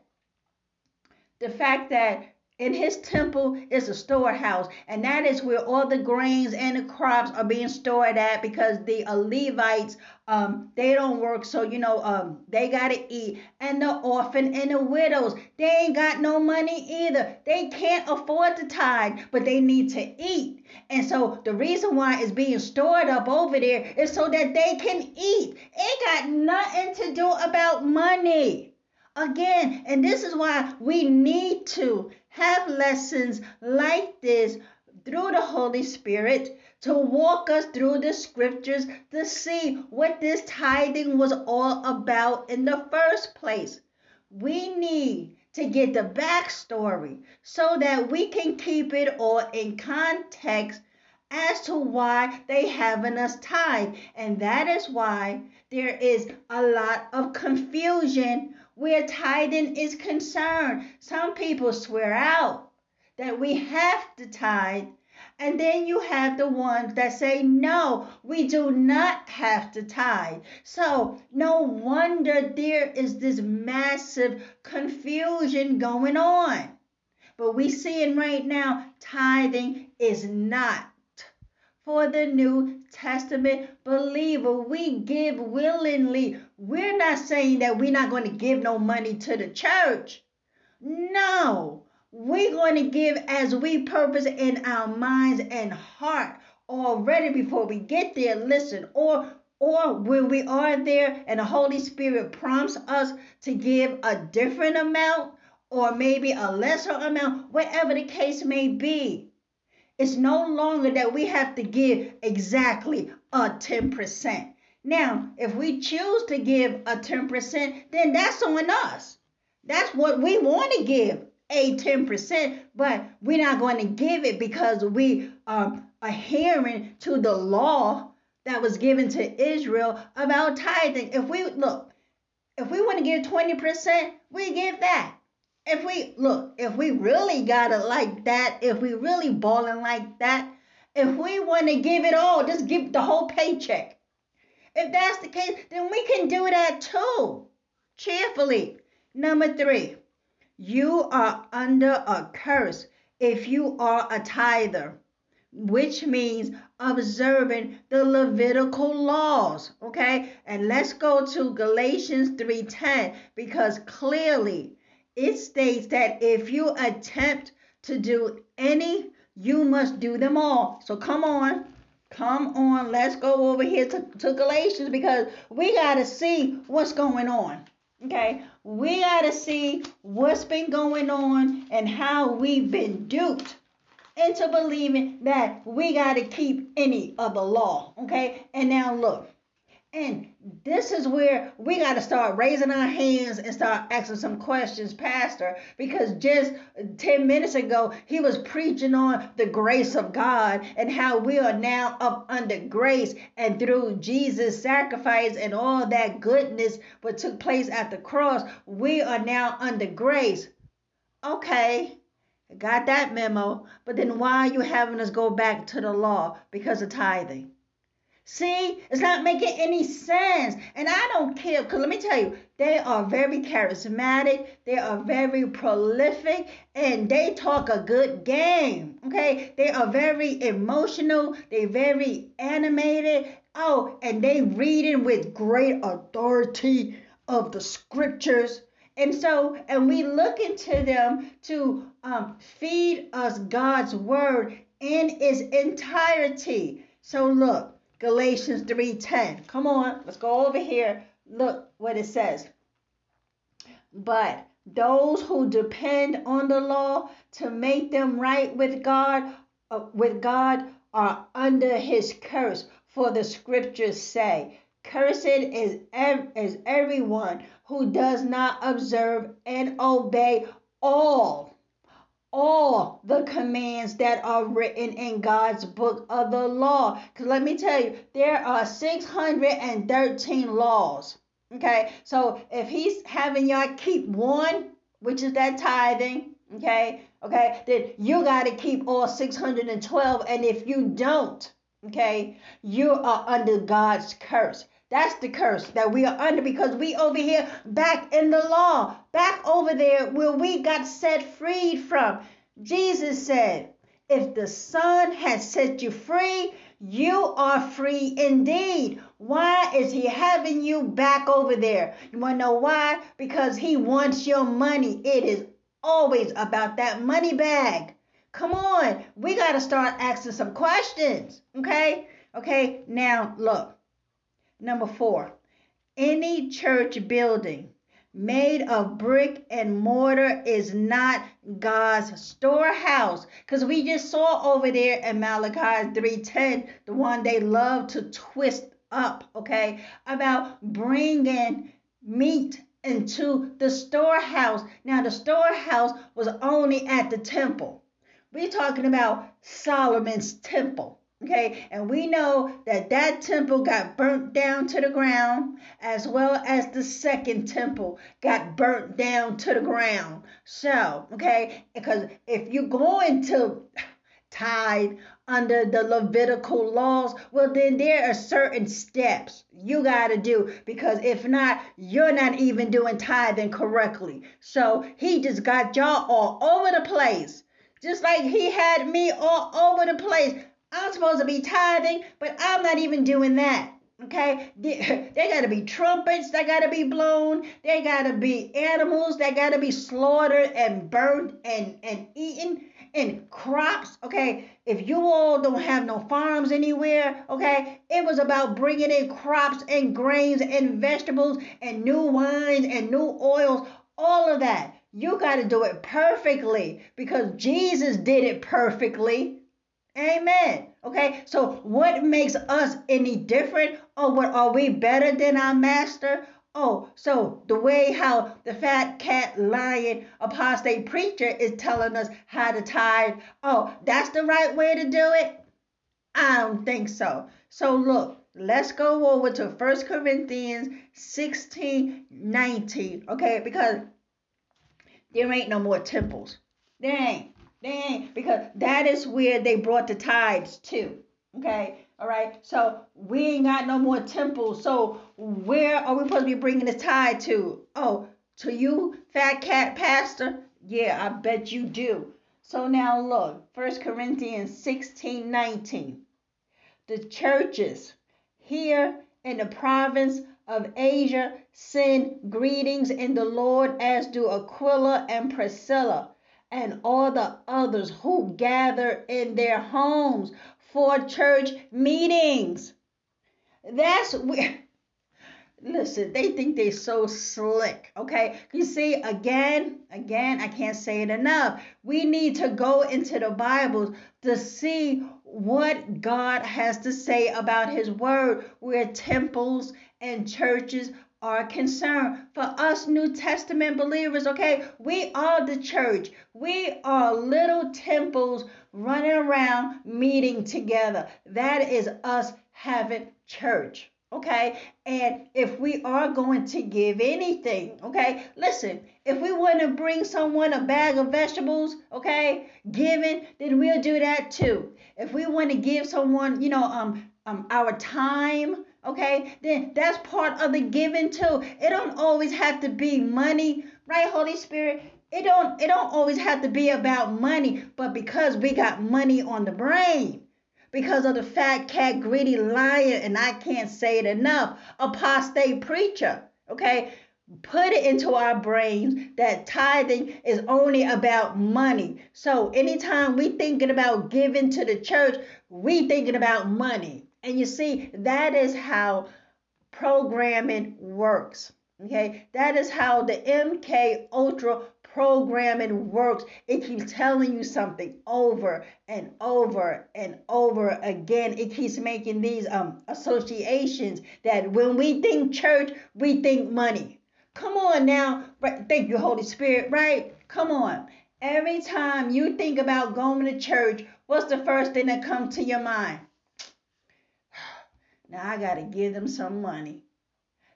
the fact that in his temple is a storehouse, and that is where all the grains and the crops are being stored at, because the Levites, they don't work, so they got to eat. And the orphan and the widows, they ain't got no money either. They can't afford to tithe, but they need to eat. And so the reason why it's being stored up over there is so that they can eat. It got nothing to do about money. Again, and this is why we need to have lessons like this through the Holy Spirit to walk us through the scriptures to see what this tithing was all about in the first place. We need to get the backstory so that we can keep it all in context as to why they having us tithe. And that is why there is a lot of confusion where tithing is concerned. Some people swear out that we have to tithe, and then you have the ones that say, no, we do not have to tithe. So no wonder there is this massive confusion going on. But we seeing right now, tithing is not for the New Testament believer. We give willingly. We're not saying that we're not going to give no money to the church. No, we're going to give as we purpose in our minds and heart already before we get there, listen, or when we are there and the Holy Spirit prompts us to give a different amount or maybe a lesser amount, whatever the case may be. It's no longer that we have to give exactly a 10%. Now, if we choose to give a 10%, then that's on us. That's what we want to give, a 10%, but we're not going to give it because we are adhering to the law that was given to Israel about tithing. If we want to give 20%, we give that. If we really got it like that, if we really balling like that, if we want to give it all, just give the whole paycheck. If that's the case, then we can do that too, cheerfully. Number 3, you are under a curse if you are a tither, which means observing the Levitical laws, okay? And let's go to Galatians 3:10, because clearly it states that if you attempt to do any, you must do them all. So come on, let's go over here to Galatians, because we got to see what's going on. Okay, we got to see what's been going on and how we've been duped into believing that we got to keep any of the law. Okay, and now look, and this is where we got to start raising our hands and start asking some questions, Pastor, because just 10 minutes ago, he was preaching on the grace of God and how we are now up under grace, and through Jesus' sacrifice and all that goodness what took place at the cross, we are now under grace. Okay, got that memo, but then why are you having us go back to the law because of tithing? See, it's not making any sense. And I don't care, because let me tell you, they are very charismatic. They are very prolific, and they talk a good game, okay? They are very emotional. They're very animated. Oh, and they reading with great authority of the scriptures. And we look into them to feed us God's word in its entirety. So look. Galatians 3:10. Come on, let's go over here. Look what it says. But those who depend on the law to make them right with God are under his curse, for the scriptures say, cursed is everyone who does not observe and obey all the commands that are written in God's book of the law. Because let me tell you, there are 613 laws, okay? So if he's having y'all keep one, which is that tithing, okay, then you got to keep all 612, and if you don't, okay, you are under God's curse. That's the curse that we are under, because we over here back in the law, back over there where we got set free from. Jesus said, if the Son has set you free, you are free indeed. Why is he having you back over there? You want to know why? Because he wants your money. It is always about that money bag. Come on, we got to start asking some questions, okay? Okay, now look. Number 4, any church building made of brick and mortar is not God's storehouse. Because we just saw over there in Malachi 3:10, the one they love to twist up, okay, about bringing meat into the storehouse. Now, the storehouse was only at the temple. We're talking about Solomon's temple. Okay, and we know that temple got burnt down to the ground, as well as the second temple got burnt down to the ground. So, okay, because if you're going to tithe under the Levitical laws, well, then there are certain steps you got to do, because if not, you're not even doing tithing correctly. So he just got y'all all over the place, just like he had me all over the place. I'm supposed to be tithing, but I'm not even doing that, okay? There got to be trumpets that got to be blown. There got to be animals that got to be slaughtered and burned and eaten. and crops, okay? If you all don't have no farms anywhere, okay? It was about bringing in crops and grains and vegetables and new wines and new oils, all of that. You got to do it perfectly because Jesus did it perfectly. Amen. Okay, so what makes us any different? Oh, what are we better than our master? Oh, so the way how the fat cat lying apostate preacher is telling us how to tithe. Oh, that's the right way to do it? I don't think so. So look, let's go over to 1 Corinthians 16:19. Okay, because there ain't no more temples. There ain't. Dang, because that is where they brought the tithes to, okay? All right, so we ain't got no more temples, so where are we supposed to be bringing the tithe to? Oh, to you, fat cat pastor? Yeah, I bet you do. So now look, 1 Corinthians 16:19. The churches here in the province of Asia send greetings in the Lord, as do Aquila and Priscilla, and all the others who gather in their homes for church meetings. That's where, listen, they think they're so slick, okay? You see, again, I can't say it enough. We need to go into the Bible to see what God has to say about his word, where temples and churches are concerned. For us New Testament believers, okay, we are the church. We are little temples running around meeting together. That is us having church, okay? And if we are going to give anything, okay, listen, if we want to bring someone a bag of vegetables, okay, giving, then we'll do that too. If we want to give someone, you know, our time, okay, then that's part of the giving too. It don't always have to be money, right, Holy Spirit? It don't always have to be about money, but because we got money on the brain, because of the fat cat, greedy liar, and I can't say it enough, apostate preacher, okay, put it into our brains that tithing is only about money. So anytime we thinking about giving to the church, we thinking about money. And you see, that is how programming works, okay? That is how the MKUltra programming works. It keeps telling you something over and over and over again. It keeps making these associations that when we think church, we think money. Come on now. Right? Thank you, Holy Spirit, right? Come on. Every time you think about going to church, what's the first thing that comes to your mind? Now I got to give them some money.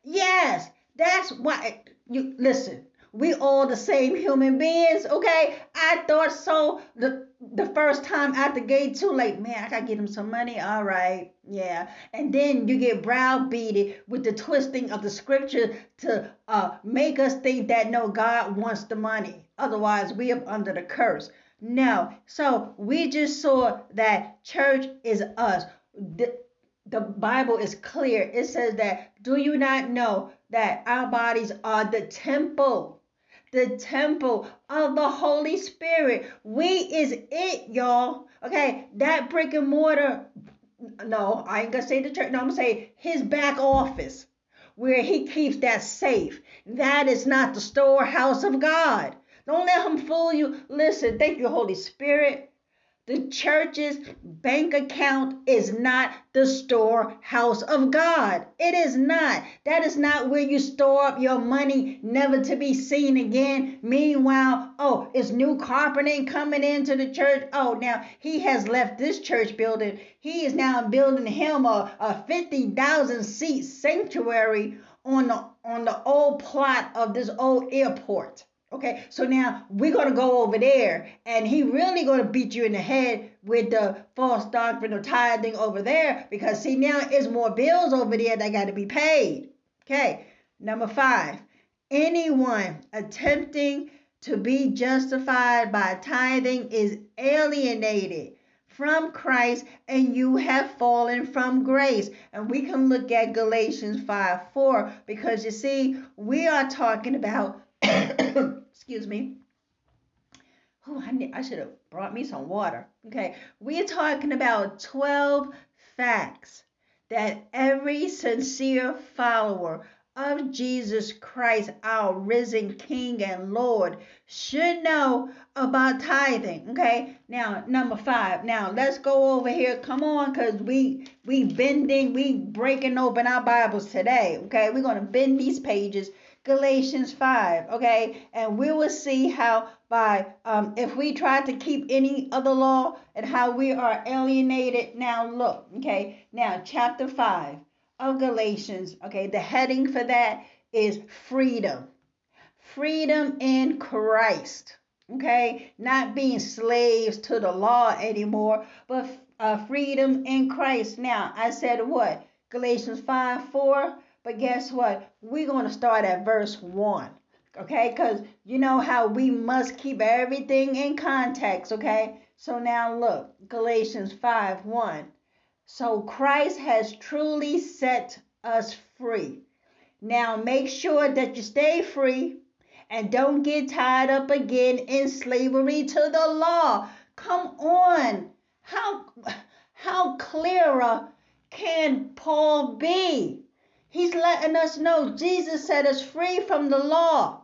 Yes, that's why. You listen, we all the same human beings, okay? I thought so the first time out the gate too, like, man, I got to give them some money. All right, yeah. And then you get browbeated with the twisting of the scripture to make us think that, no, God wants the money. Otherwise, we are under the curse. No, so we just saw that church is us. The Bible is clear. It says that, do you not know that our bodies are the temple of the Holy Spirit? We is it, y'all. Okay, that brick and mortar, no, I ain't gonna say the church. No, I'm gonna say his back office where he keeps that safe. That is not the storehouse of God. Don't let him fool you. Listen, thank you, Holy Spirit. The church's bank account is not the storehouse of God. It is not. That is not where you store up your money, never to be seen again. Meanwhile, oh, it's new carpeting coming into the church. Oh, now he has left this church building. He is now building him a 50,000 seat sanctuary on the old plot of this old airport. Okay, so now we're going to go over there, and he really going to beat you in the head with the false doctrine of tithing over there, because see, now it's more bills over there that got to be paid. Okay, number 5, anyone attempting to be justified by tithing is alienated from Christ, and you have fallen from grace. And we can look at Galatians 5:4, because you see, we are talking about excuse me, Oh, I should have brought me some water. Okay, we're talking about 12 facts that every sincere follower of Jesus Christ, our risen King and Lord, should know about tithing. Okay, now number 5. Now let's go over here. Come on, because we breaking open our Bibles today. Okay, we're going to bend these pages. Galatians 5, okay, and we will see how by if we try to keep any other law and how we are alienated. Now look, okay, now chapter 5 of Galatians, okay, the heading for that is freedom. Freedom in Christ, okay, not being slaves to the law anymore, but freedom in Christ. Now, I said what? Galatians 5:4. But guess what? We're going to start at verse 1, okay? Because you know how we must keep everything in context, okay? So now look, Galatians 5:1. So Christ has truly set us free. Now make sure that you stay free and don't get tied up again in slavery to the law. Come on. How clearer can Paul be? He's letting us know Jesus set us free from the law.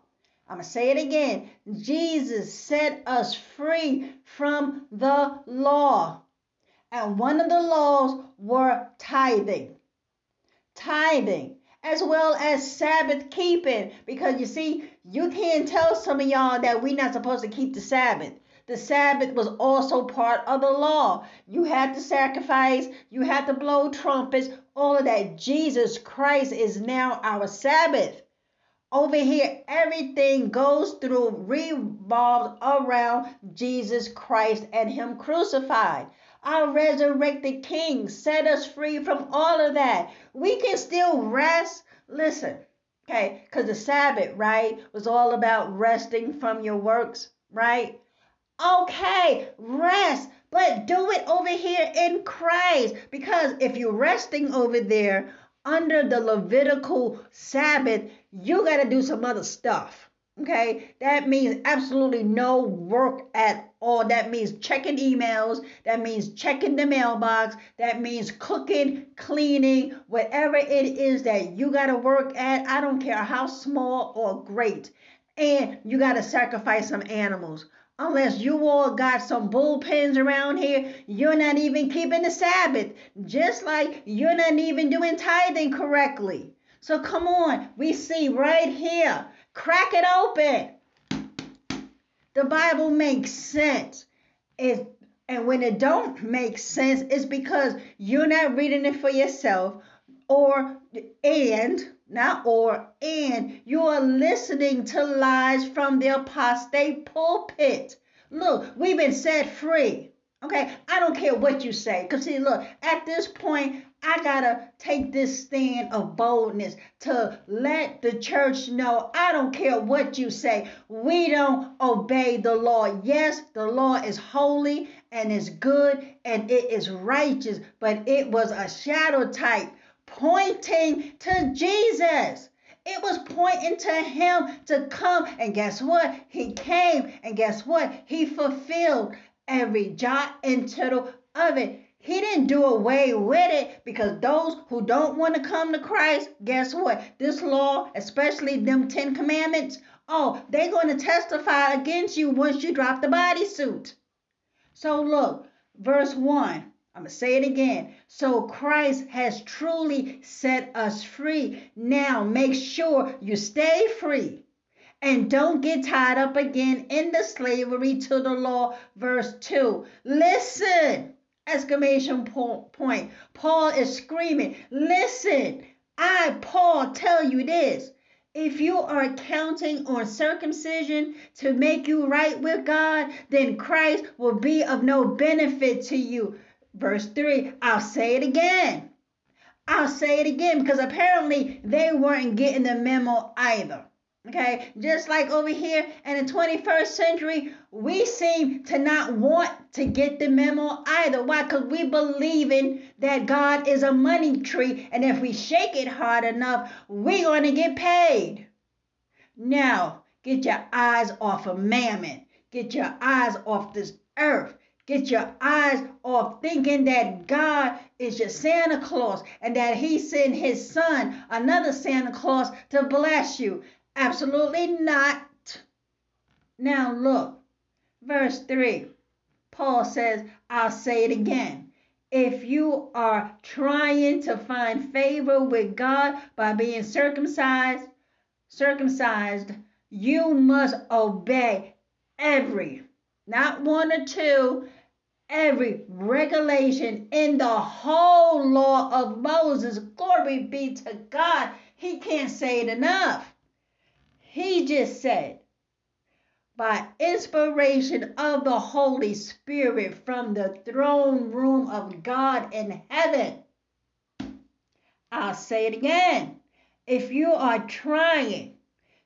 I'm going to say it again. Jesus set us free from the law. And one of the laws were tithing. Tithing as well as Sabbath keeping. Because you see, you can't tell some of y'all that we're not supposed to keep the Sabbath. The Sabbath was also part of the law. You had to sacrifice. You had to blow trumpets. All of that. Jesus Christ is now our Sabbath. Over here, everything goes through, revolves around Jesus Christ and Him crucified. Our resurrected King set us free from all of that. We can still rest. Listen, okay, because the Sabbath, right, was all about resting from your works, right? Okay, rest, but do it over here in Christ, because if you're resting over there under the Levitical Sabbath, you got to do some other stuff, okay? That means absolutely no work at all. That means checking emails. That means checking the mailbox. That means cooking, cleaning, whatever it is that you got to work at. I don't care how small or great. And you got to sacrifice some animals. Unless you all got some bullpens around here, you're not even keeping the Sabbath. Just like you're not even doing tithing correctly. So come on, we see right here. Crack it open. The Bible makes sense. And when it don't make sense, it's because you're not reading it for yourself. And you are listening to lies from the apostate pulpit. Look, we've been set free. Okay, I don't care what you say. Because see, look, at this point, I got to take this stand of boldness to let the church know, I don't care what you say. We don't obey the law. Yes, the law is holy and is good and it is righteous, but it was a shadow type. Pointing to Jesus. It was pointing to Him to come. And guess what? He came. And guess what? He fulfilled every jot and tittle of it. He didn't do away with it, because those who don't want to come to Christ, guess what? This law, especially them 10 commandments, oh, they're going to testify against you once you drop the bodysuit. So look, verse 1. I'm going to say it again. So Christ has truly set us free. Now make sure you stay free and don't get tied up again in the slavery to the law. Verse 2. Listen! Exclamation point. Paul is screaming. Listen! I, Paul, tell you this. If you are counting on circumcision to make you right with God, then Christ will be of no benefit to you. Verse 3, I'll say it again, because apparently they weren't getting the memo either, okay? Just like over here in the 21st century, we seem to not want to get the memo either. Why? Because we believe in that God is a money tree, and if we shake it hard enough, we're going to get paid. Now, get your eyes off of mammon. Get your eyes off this earth. Get your eyes off thinking that God is your Santa Claus and that he sent his son, another Santa Claus, to bless you. Absolutely not. Now look, verse 3, Paul says, I'll say it again. If you are trying to find favor with God by being circumcised, you must obey every, not one or two, every regulation in the whole law of Moses. Glory be to God. He can't say it enough. He just said, by inspiration of the Holy Spirit from the throne room of God in heaven. I'll say it again. If you are trying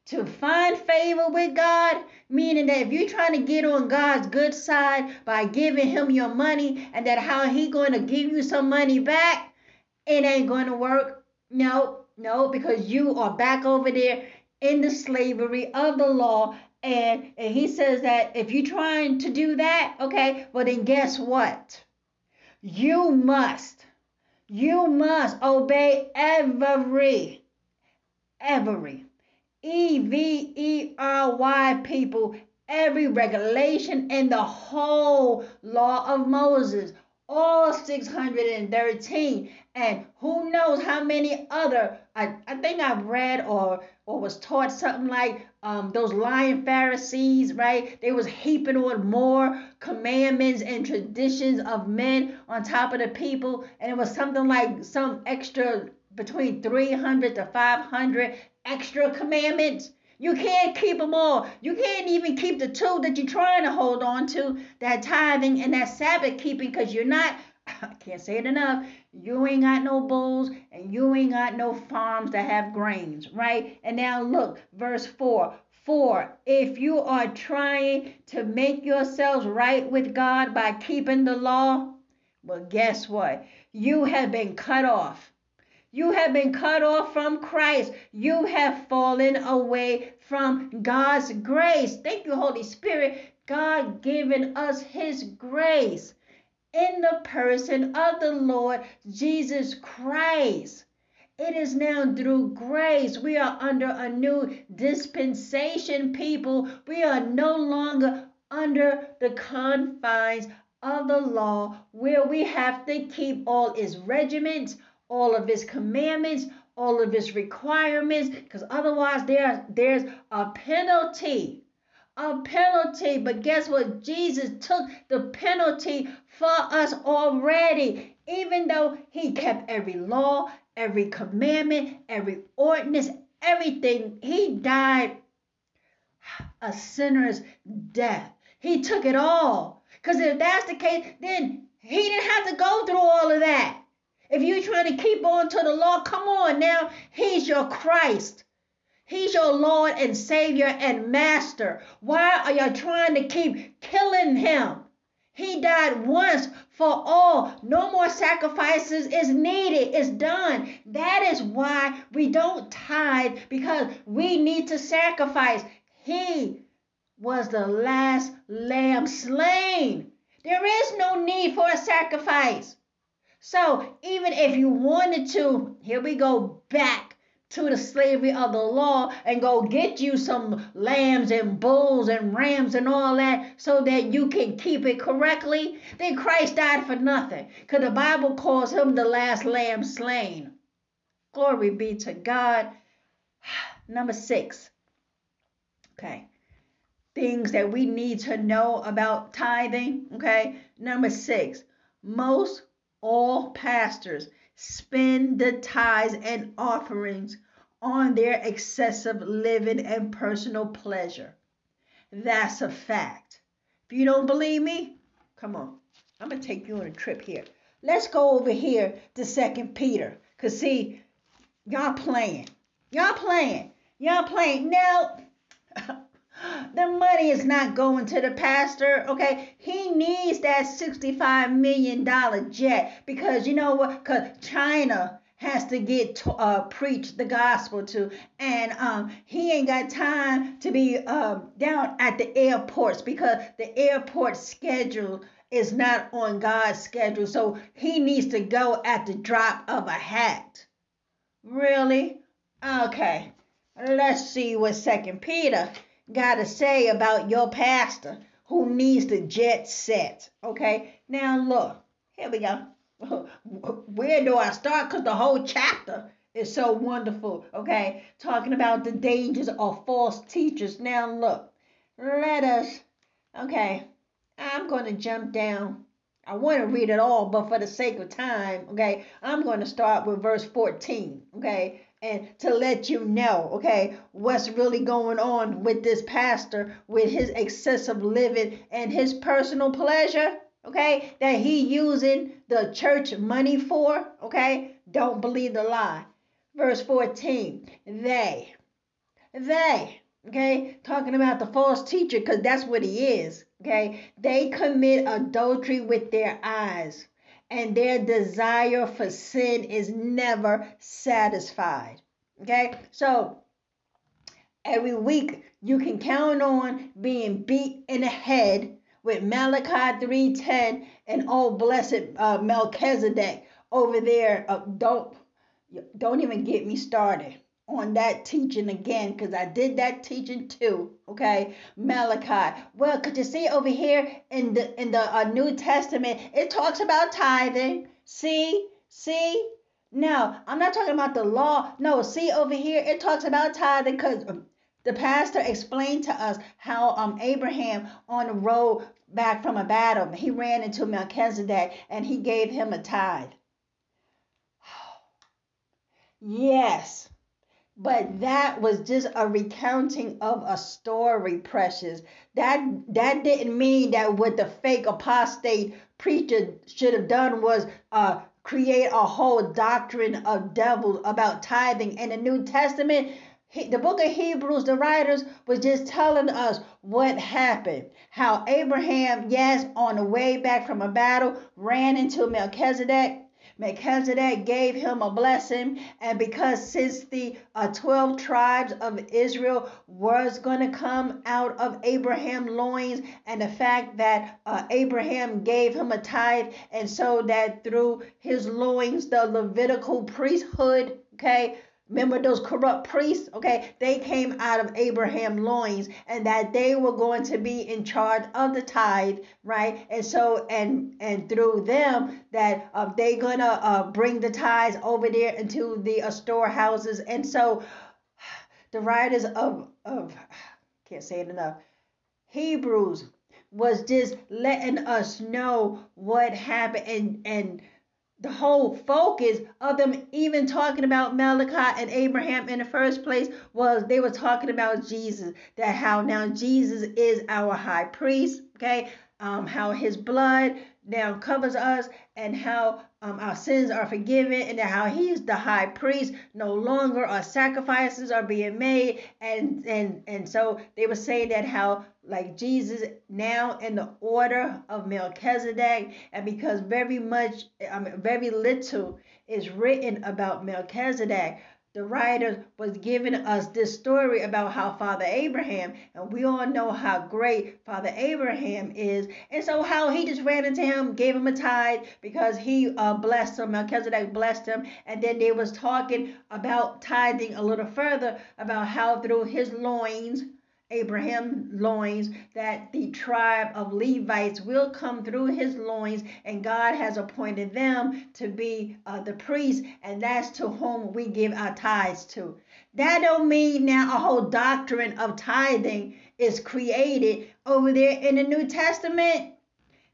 to find favor with God, meaning that if you're trying to get on God's good side by giving him your money and that how he going to give you some money back, it ain't going to work. No, because you are back over there in the slavery of the law. And he says that if you're trying to do that, okay, well then guess what? You must obey every. EVERY people, every regulation in the whole law of Moses, all 613, and who knows how many other, I think I've read or was taught something like those lying Pharisees, right? They was heaping on more commandments and traditions of men on top of the people, and it was something like some extra between 300 to 500 extra commandments. You can't keep them all. You can't even keep the two that you're trying to hold on to, that tithing and that Sabbath keeping, because you're not, I can't say it enough, you ain't got no bulls and you ain't got no farms that have grains, right? And now look, verse 4. For if you are trying to make yourselves right with God by keeping the law, well, guess what? You have been cut off. You have been cut off from Christ. You have fallen away from God's grace. Thank you, Holy Spirit. God giving us his grace in the person of the Lord Jesus Christ. It is now through grace. We are under a new dispensation, people. We are no longer under the confines of the law where we have to keep all its regiments, all of his commandments, all of his requirements, because otherwise there's a penalty. But guess what? Jesus took the penalty for us already. Even though he kept every law, every commandment, every ordinance, everything, he died a sinner's death. He took it all. Because if that's the case, then he didn't have to go through all of that. If you're trying to keep on to the law, come on now. He's your Christ. He's your Lord and Savior and Master. Why are you trying to keep killing him? He died once for all. No more sacrifices is needed. It's done. That is why we don't tithe, because we need to sacrifice. He was the last lamb slain. There is no need for a sacrifice. So even if you wanted to, here we go back to the slavery of the law and go get you some lambs and bulls and rams and all that so that you can keep it correctly, then Christ died for nothing, because the Bible calls him the last lamb slain. Glory be to God. Number 6. Okay. Things that we need to know about tithing. Okay. Number 6. All pastors spend the tithes and offerings on their excessive living and personal pleasure. That's a fact. If you don't believe me, come on. I'm going to take you on a trip here. Let's go over here to 2 Peter. Because see, y'all playing. Now, the money is not going to the pastor, okay? He needs that $65 million jet because, you know what? Because China has to get preached the gospel to, and he ain't got time to be down at the airports because the airport schedule is not on God's schedule, so he needs to go at the drop of a hat. Really? Okay, let's see what 2 Peter got to say about your pastor who needs to jet set. Okay, now look, here we go. Where do I start? Because the whole chapter is so wonderful, okay? Talking about the dangers of false teachers. Now, look, let us, okay, I'm going to jump down. I want to read it all, but for the sake of time, okay, I'm going to start with verse 14, okay? And to let you know, okay, what's really going on with this pastor, with his excessive living and his personal pleasure, okay, that he using the church money for, okay, don't believe the lie. Verse 14, they, okay, talking about the false teacher, because that's what he is, okay, they commit adultery with their eyes, and their desire for sin is never satisfied, okay, so every week you can count on being beat in the head with Malachi 3:10 and old blessed Melchizedek over there. Don't even get me started on that teaching again, because I did that teaching too, okay? Malachi. Well, could you see over here in the New Testament, it talks about tithing. See? Now, I'm not talking about the law. No, see over here, it talks about tithing because the pastor explained to us how Abraham, on the road back from a battle, he ran into Melchizedek and he gave him a tithe. Yes, but that was just a recounting of a story, precious. That didn't mean that what the fake apostate preacher should have done was create a whole doctrine of devil about tithing in the New Testament. The book of Hebrews, the writers, was just telling us what happened. How Abraham, yes, on the way back from a battle, ran into Melchizedek. Melchizedek gave him a blessing. And because since the 12 tribes of Israel was going to come out of Abraham's loins, and the fact that Abraham gave him a tithe, and so that through his loins, the Levitical priesthood, okay, remember those corrupt priests, okay, they came out of Abraham's loins, and that they were going to be in charge of the tithe, right? And so, and through them, that they going to bring the tithes over there into the storehouses. And so the writers of can't say it enough, Hebrews was just letting us know what happened, and the whole focus of them even talking about Malachi and Abraham in the first place was they were talking about Jesus, that how now Jesus is our high priest, okay, how his blood now covers us, and how our sins are forgiven, and how he's the high priest. No longer our sacrifices are being made, and so they were saying that how like Jesus now in the order of Melchizedek, and because very little is written about Melchizedek, the writer was giving us this story about how Father Abraham, and we all know how great Father Abraham is, and so how he just ran into him, gave him a tithe because he blessed him, Melchizedek blessed him, and then they was talking about tithing a little further about how through his loins, Abraham's loins, that the tribe of Levites will come through his loins, and God has appointed them to be the priests, and that's to whom we give our tithes to. That don't mean now a whole doctrine of tithing is created over there in the New Testament.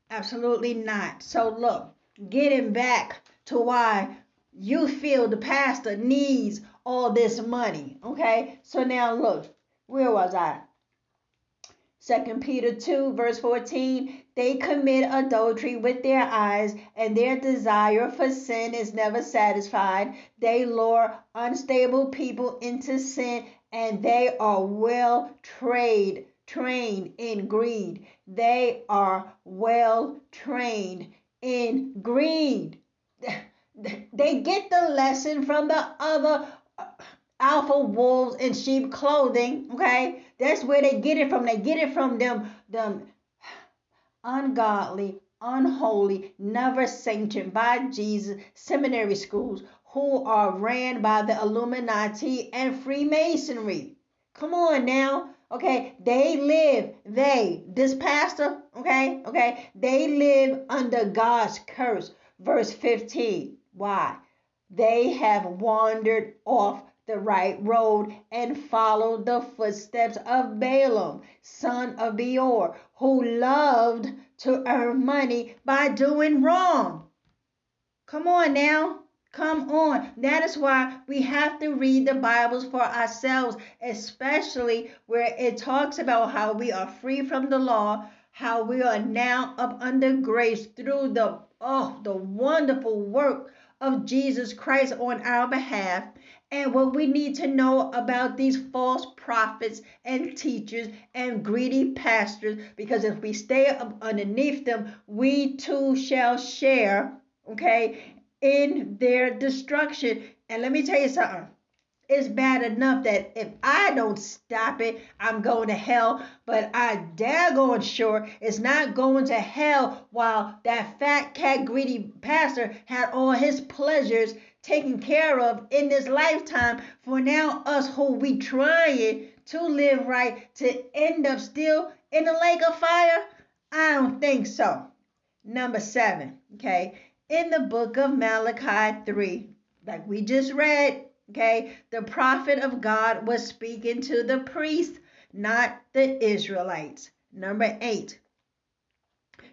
Absolutely not. So look, getting back to why you feel the pastor needs all this money, okay? So now look, where was I? 2 Peter 2, verse 14, they commit adultery with their eyes, and their desire for sin is never satisfied. They lure unstable people into sin, and they are well trained in greed. they get the lesson from the other alpha wolves in sheep clothing, okay? That's where they get it from. They get it from them ungodly, unholy, never sanctioned by Jesus seminary schools who are ran by the Illuminati and Freemasonry. Come on now, okay? They live under God's curse. Verse 15, why? They have wandered off the right road and followed the footsteps of Balaam, son of Beor, who loved to earn money by doing wrong. Come on now. Come on. That is why we have to read the Bibles for ourselves, especially where it talks about how we are free from the law, how we are now up under grace through the wonderful work of Jesus Christ on our behalf, and what we need to know about these false prophets and teachers and greedy pastors, because if we stay up underneath them, we too shall share, okay, in their destruction. And let me tell you something. It's bad enough that if I don't stop it, I'm going to hell. But I daggone sure it's not going to hell while that fat cat greedy pastor had all his pleasures taken care of in this lifetime. For now, us who we trying to live right to end up still in the lake of fire? I don't think so. Number 7, okay? In the book of Malachi 3, like we just read, okay, the prophet of God was speaking to the priests, not the Israelites. Number 8,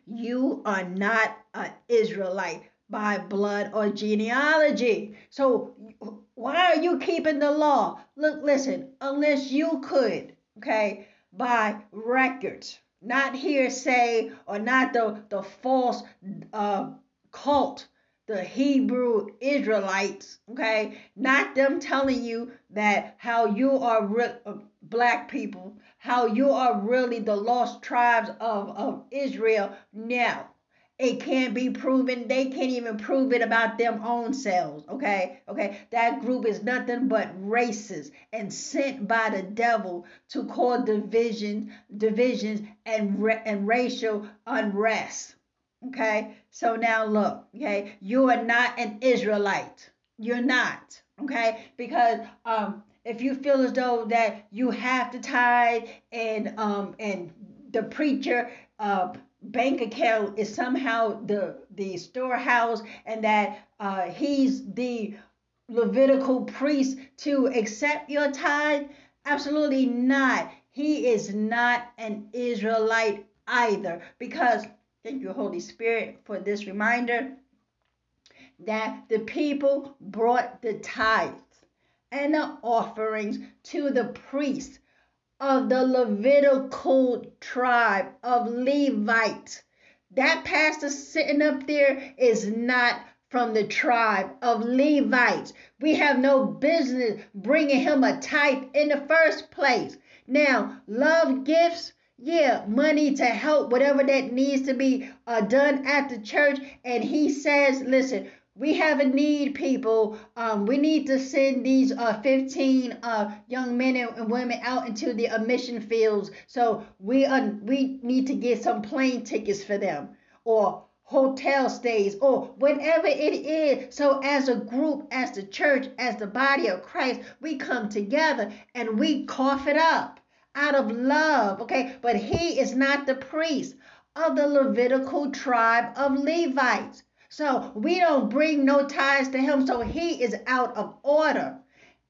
you are not an Israelite by blood or genealogy. So why are you keeping the law? Look, listen, unless you could, okay, by records, not hearsay or not the false cult, the Hebrew Israelites, okay? Not them telling you that how you are black people, how you are really the lost tribes of Israel. No, it can't be proven. They can't even prove it about them own selves, okay? Okay, that group is nothing but racist and sent by the devil to cause divisions and racial unrest. Okay, so now look, okay, you are not an Israelite. You're not, okay, because if you feel as though that you have to tithe and the preacher bank account is somehow the storehouse, and that he's the Levitical priest to accept your tithe, absolutely not. He is not an Israelite either, because thank you, Holy Spirit, for this reminder that the people brought the tithes and the offerings to the priests of the Levitical tribe of Levites. That pastor sitting up there is not from the tribe of Levites. We have no business bringing him a tithe in the first place. Now, love gifts. Yeah, money to help whatever that needs to be done at the church. And he says, listen, we have a need, people. We need to send these 15 young men and women out into the mission fields. So we need to get some plane tickets for them, or hotel stays, or whatever it is. So as a group, as the church, as the body of Christ, we come together and we cough it up out of love, okay? But he is not the priest of the Levitical tribe of Levites. So we don't bring no tithes to him, so he is out of order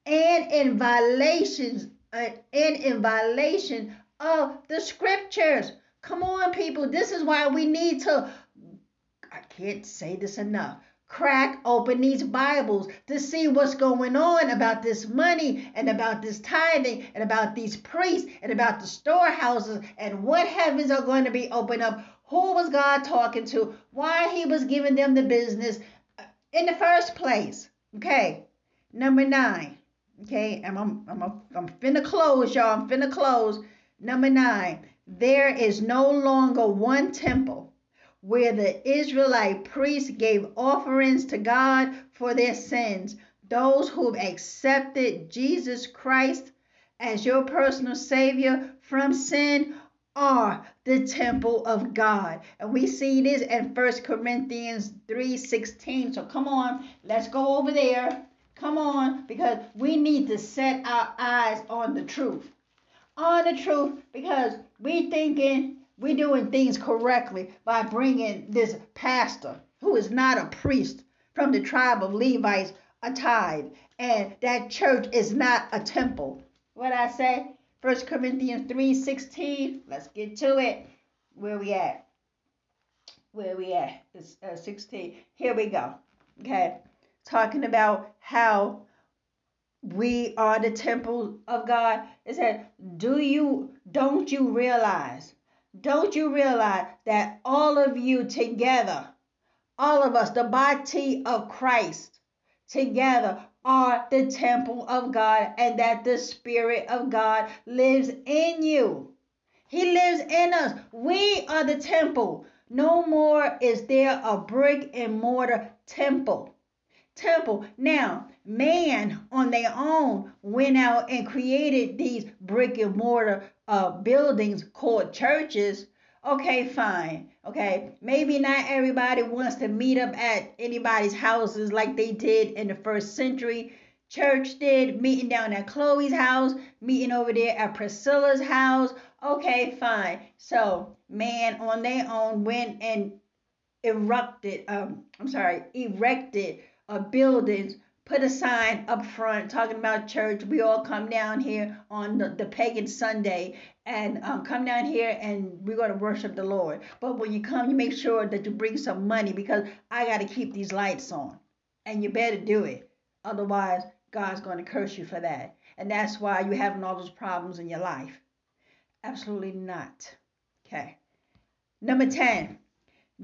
and in violation of the scriptures. Come on, people. This is why we need to, I can't say this enough, crack open these Bibles to see what's going on about this money and about this tithing and about these priests and about the storehouses and what heavens are going to be opened up. Who was God talking to? Why he was giving them the business in the first place? Okay, number 9. Okay, I'm finna close, y'all. I'm finna close. Number 9. There is no longer one temple, where the Israelite priests gave offerings to God for their sins. Those who accepted Jesus Christ as your personal Savior from sin are the temple of God. And we see this in 1 Corinthians 3:16. So come on, let's go over there. Come on, because we need to set our eyes on the truth. On the truth, because we're doing things correctly by bringing this pastor, who is not a priest, from the tribe of Levites, a tithe. And that church is not a temple. What I say? 1 Corinthians 3:16. Let's get to it. Where we at? It's 16. Here we go. Okay. Talking about how we are the temple of God. It said, don't you realize that all of you together, all of us, the body of Christ together, are the temple of God, and that the Spirit of God lives in you. He lives in us. We are the temple. No more is there a brick and mortar temple. Now, man on their own went out and created these brick and mortar buildings called churches. Okay, fine. Okay, maybe not everybody wants to meet up at anybody's houses like they did in the first century. Church did, meeting down at Chloe's house, meeting over there at Priscilla's house. Okay, fine. So man on their own went and erected buildings, put a sign up front talking about church. We all come down here on the pagan Sunday and come down here and we're going to worship the Lord. But when you come, you make sure that you bring some money, because I got to keep these lights on. And you better do it. Otherwise, God's going to curse you for that. And that's why you're having all those problems in your life. Absolutely not. Okay. Number 10.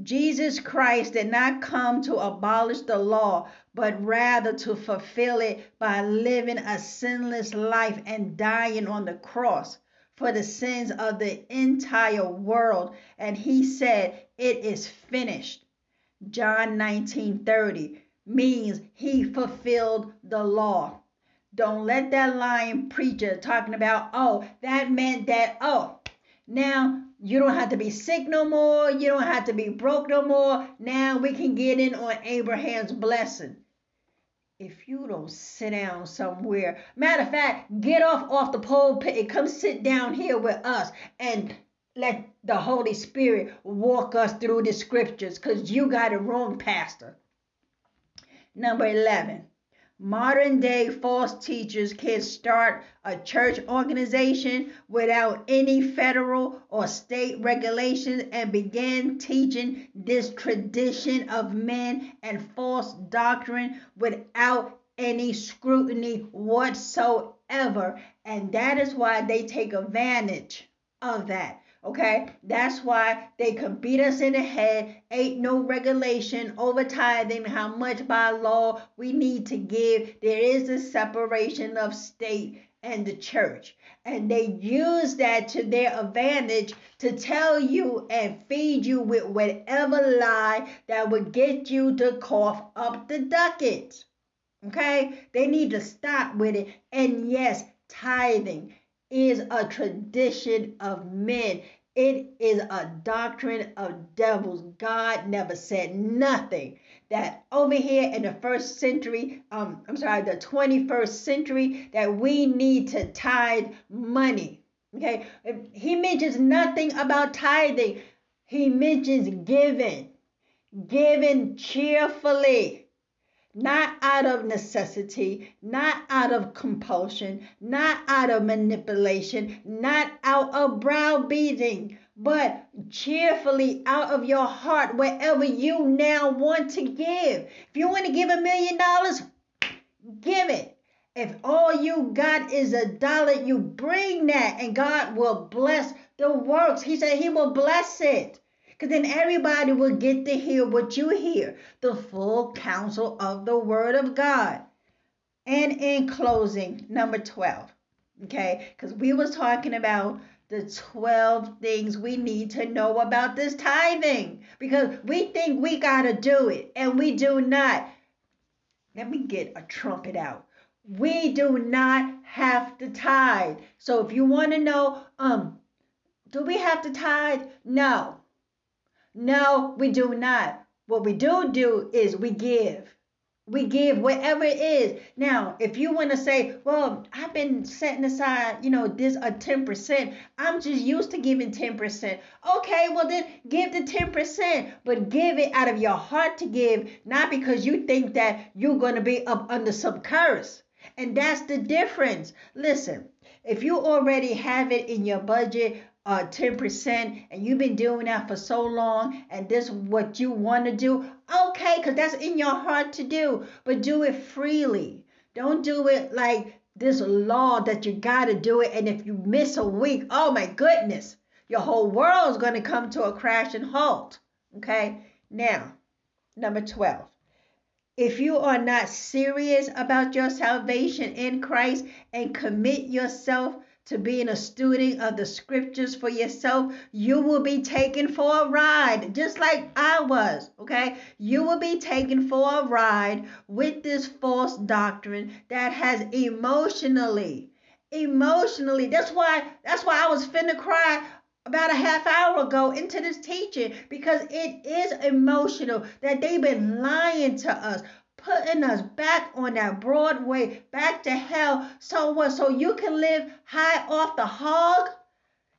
Jesus Christ did not come to abolish the law, but rather to fulfill it by living a sinless life and dying on the cross for the sins of the entire world. And he said, "It is finished." John 19:30 means he fulfilled the law. Don't let that lying preacher talking about, now you don't have to be sick no more. You don't have to be broke no more. Now we can get in on Abraham's blessing. If you don't sit down somewhere, matter of fact, get off the pulpit and come sit down here with us and let the Holy Spirit walk us through the scriptures, because you got it wrong, pastor. Number 11. Modern day false teachers can start a church organization without any federal or state regulations and begin teaching this tradition of men and false doctrine without any scrutiny whatsoever. And that is why they take advantage of that. Okay, that's why they can beat us in the head. Ain't no regulation over tithing, how much by law we need to give. There is a separation of state and the church. And they use that to their advantage to tell you and feed you with whatever lie that would get you to cough up the ducats. Okay, they need to stop with it. And yes, tithing is a tradition of men. It is a doctrine of devils. God never said nothing that over here in the first century, the 21st century, that we need to tithe money. Okay, he mentions nothing about tithing. He mentions giving cheerfully. Not out of necessity, not out of compulsion, not out of manipulation, not out of browbeating, but cheerfully out of your heart, wherever you now want to give. If you want to give $1 million, give it. If all you got is $1, you bring that and God will bless the works. He said he will bless it. Because then everybody will get to hear what you hear, the full counsel of the word of God. And in closing, number 12, okay, because we was talking about the 12 things we need to know about this tithing, because we think we got to do it, and we do not. Let me get a trumpet out. We do not have to tithe. So if you want to know, do we have to tithe? No. No, we do not. What we do is we give. We give whatever it is. Now, if you want to say, well, I've been setting aside, this a 10%. I'm just used to giving 10%. Okay, well then give the 10%, but give it out of your heart to give, not because you think that you're going to be up under some curse. And that's the difference. Listen, if you already have it in your budget, 10%, and you've been doing that for so long, and this is what you want to do, okay, because that's in your heart to do, but do it freely. Don't do it like this law that you got to do it, and if you miss a week, oh my goodness, your whole world's going to come to a crash and halt. Okay, now, number 12. If you are not serious about your salvation in Christ and commit yourself to being a student of the scriptures for yourself, you will be taken for a ride, just like I was, okay? You will be taken for a ride with this false doctrine that has emotionally, that's why I was finna cry about a half hour ago into this teaching, because it is emotional that they've been lying to us, putting us back on that broad way, back to hell. So what? So you can live high off the hog?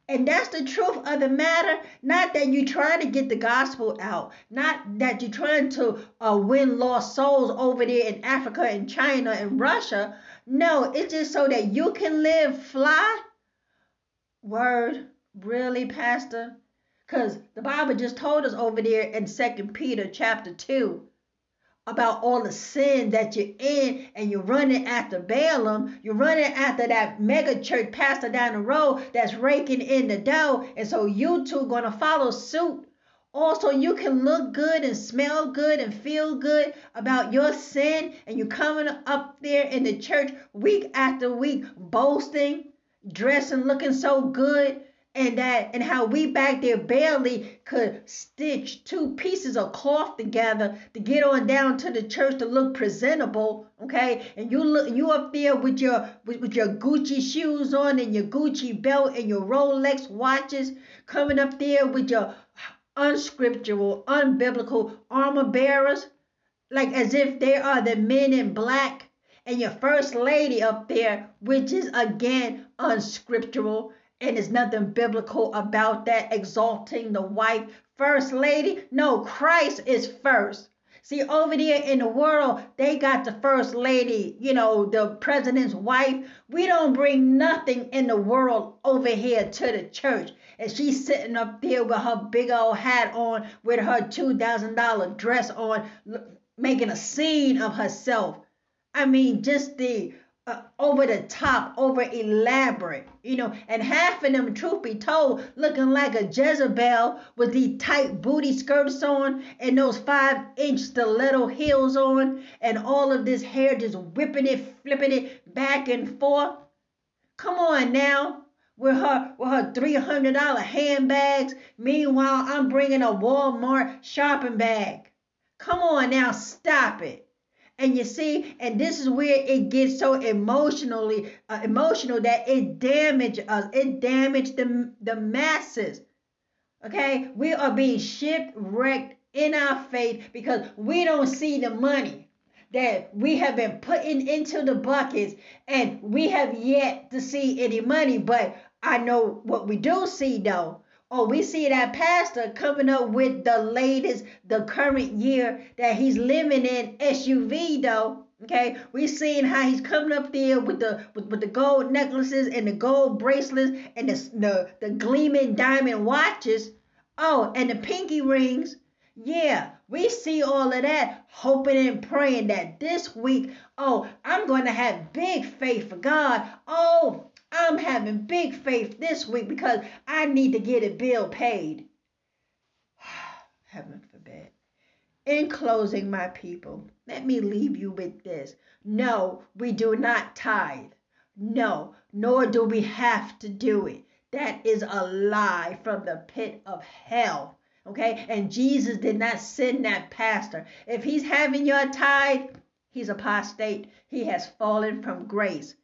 And that's the truth of the matter. Not that you're trying to get the gospel out. Not that you're trying to win lost souls over there in Africa and China and Russia. No, it's just so that you can live fly. Word, really, Pastor? Because the Bible just told us over there in 2 Peter chapter 2, about all the sin that you're in, and you're running after Balaam, you're running after that mega church pastor down the road that's raking in the dough, and so you two gonna follow suit. Also, you can look good and smell good and feel good about your sin, and you're coming up there in the church week after week, boasting, dressing, looking so good, and how we back there barely could stitch two pieces of cloth together to get on down to the church to look presentable, okay? And you up there with your Gucci shoes on and your Gucci belt and your Rolex watches, coming up there with your unscriptural, unbiblical armor bearers, like as if they are the men in black, and your first lady up there, which is again unscriptural. And there's nothing biblical about that, exalting the wife. First lady? No, Christ is first. See, over there in the world, they got the first lady, the president's wife. We don't bring nothing in the world over here to the church. And she's sitting up there with her big old hat on, with her $2,000 dress on, making a scene of herself. I mean, just the... over the top, over elaborate, and half of them, truth be told, looking like a Jezebel with these tight booty skirts on and those 5-inch stiletto heels on and all of this hair just whipping it, flipping it back and forth. Come on now. With her $300 handbags. Meanwhile, I'm bringing a Walmart shopping bag. Come on now, stop it. And you see, and this is where it gets so emotional that it damages us. It damaged the masses. Okay? We are being shipwrecked in our faith because we don't see the money that we have been putting into the buckets, and we have yet to see any money. But I know what we do see, though. Oh, we see that pastor coming up with the current year that he's living in SUV though, okay? We seeing how he's coming up there with the gold necklaces and the gold bracelets and the gleaming diamond watches. Oh, and the pinky rings. Yeah, we see all of that, hoping and praying that this week, oh, I'm going to have big faith for God. Oh, I'm having big faith this week because I need to get a bill paid. Heaven forbid. In closing, my people, let me leave you with this. No, we do not tithe. No, nor do we have to do it. That is a lie from the pit of hell. Okay? And Jesus did not send that pastor. If he's having your tithe, he's apostate. He has fallen from grace.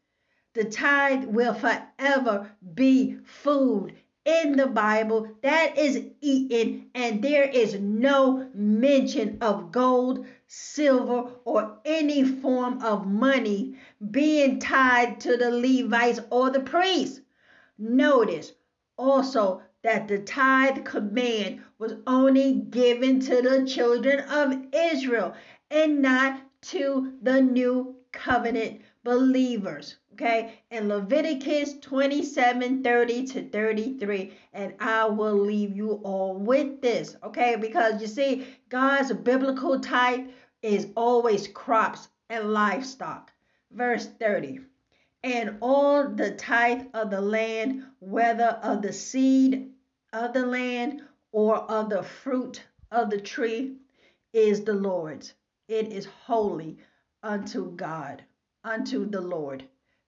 The tithe will forever be food in the Bible that is eaten, and there is no mention of gold, silver, or any form of money being tied to the Levites or the priests. Notice also that the tithe command was only given to the children of Israel and not to the new covenant believers. Okay, in Leviticus 27:30-33, and I will leave you all with this, okay, because you see, God's biblical tithe is always crops and livestock. Verse 30, and all the tithe of the land, whether of the seed of the land or of the fruit of the tree, is the Lord's. It is holy unto God, unto the Lord.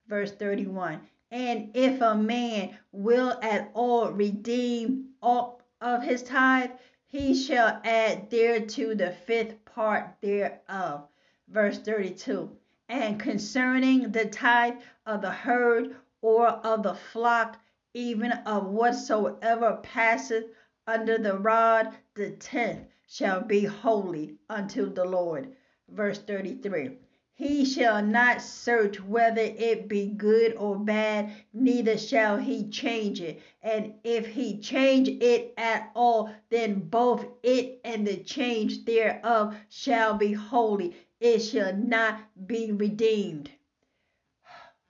Verse 31, and if a man will at all redeem all of his tithe, he shall add thereto the fifth part thereof. Verse 32, and concerning the tithe of the herd or of the flock, even of whatsoever passeth under the rod, the tenth shall be holy unto the Lord. Verse 33, he shall not search whether it be good or bad, neither shall he change it. And if he change it at all, then both it and the change thereof shall be holy. It shall not be redeemed.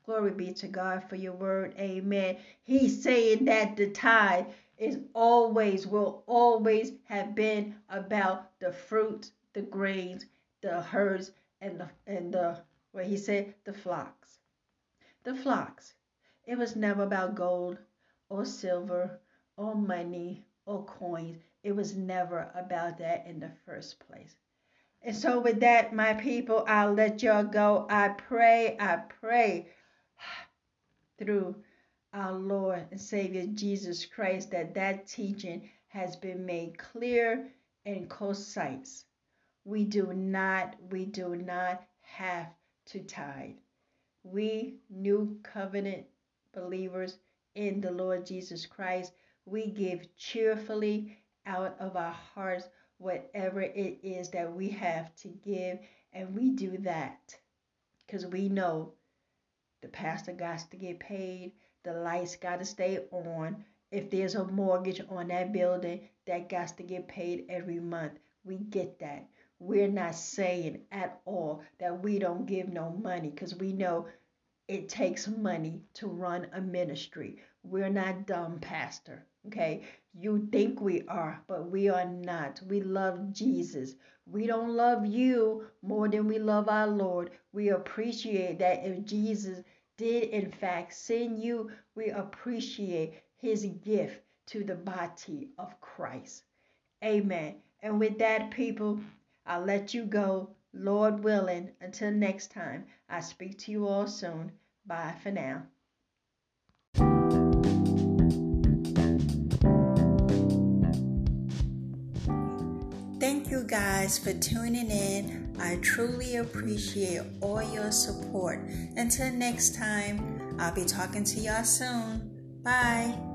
Glory be to God for your word. Amen. He's saying that the tithe is always, will always have been about the fruits, the grains, the herds, and he said the flocks. It was never about gold or silver or money or coins. It was never about that in the first place. And so with that, my people, I'll let y'all go. I pray through our Lord and Savior Jesus Christ that teaching has been made clear and concise. We do not have to tithe. We new covenant believers in the Lord Jesus Christ, we give cheerfully out of our hearts whatever it is that we have to give. And we do that because we know the pastor got to get paid. The lights got to stay on. If there's a mortgage on that building, that got to get paid every month. We get that. We're not saying at all that we don't give no money, because we know it takes money to run a ministry. We're not dumb, pastor. Okay, you think we are, but we are not. We love Jesus. We don't love you more than we love our Lord. We appreciate that if Jesus did in fact send you, we appreciate his gift to the body of Christ. Amen. And with that, people, I'll let you go, Lord willing. Until next time, I speak to you all soon. Bye for now. Thank you guys for tuning in. I truly appreciate all your support. Until next time, I'll be talking to y'all soon. Bye.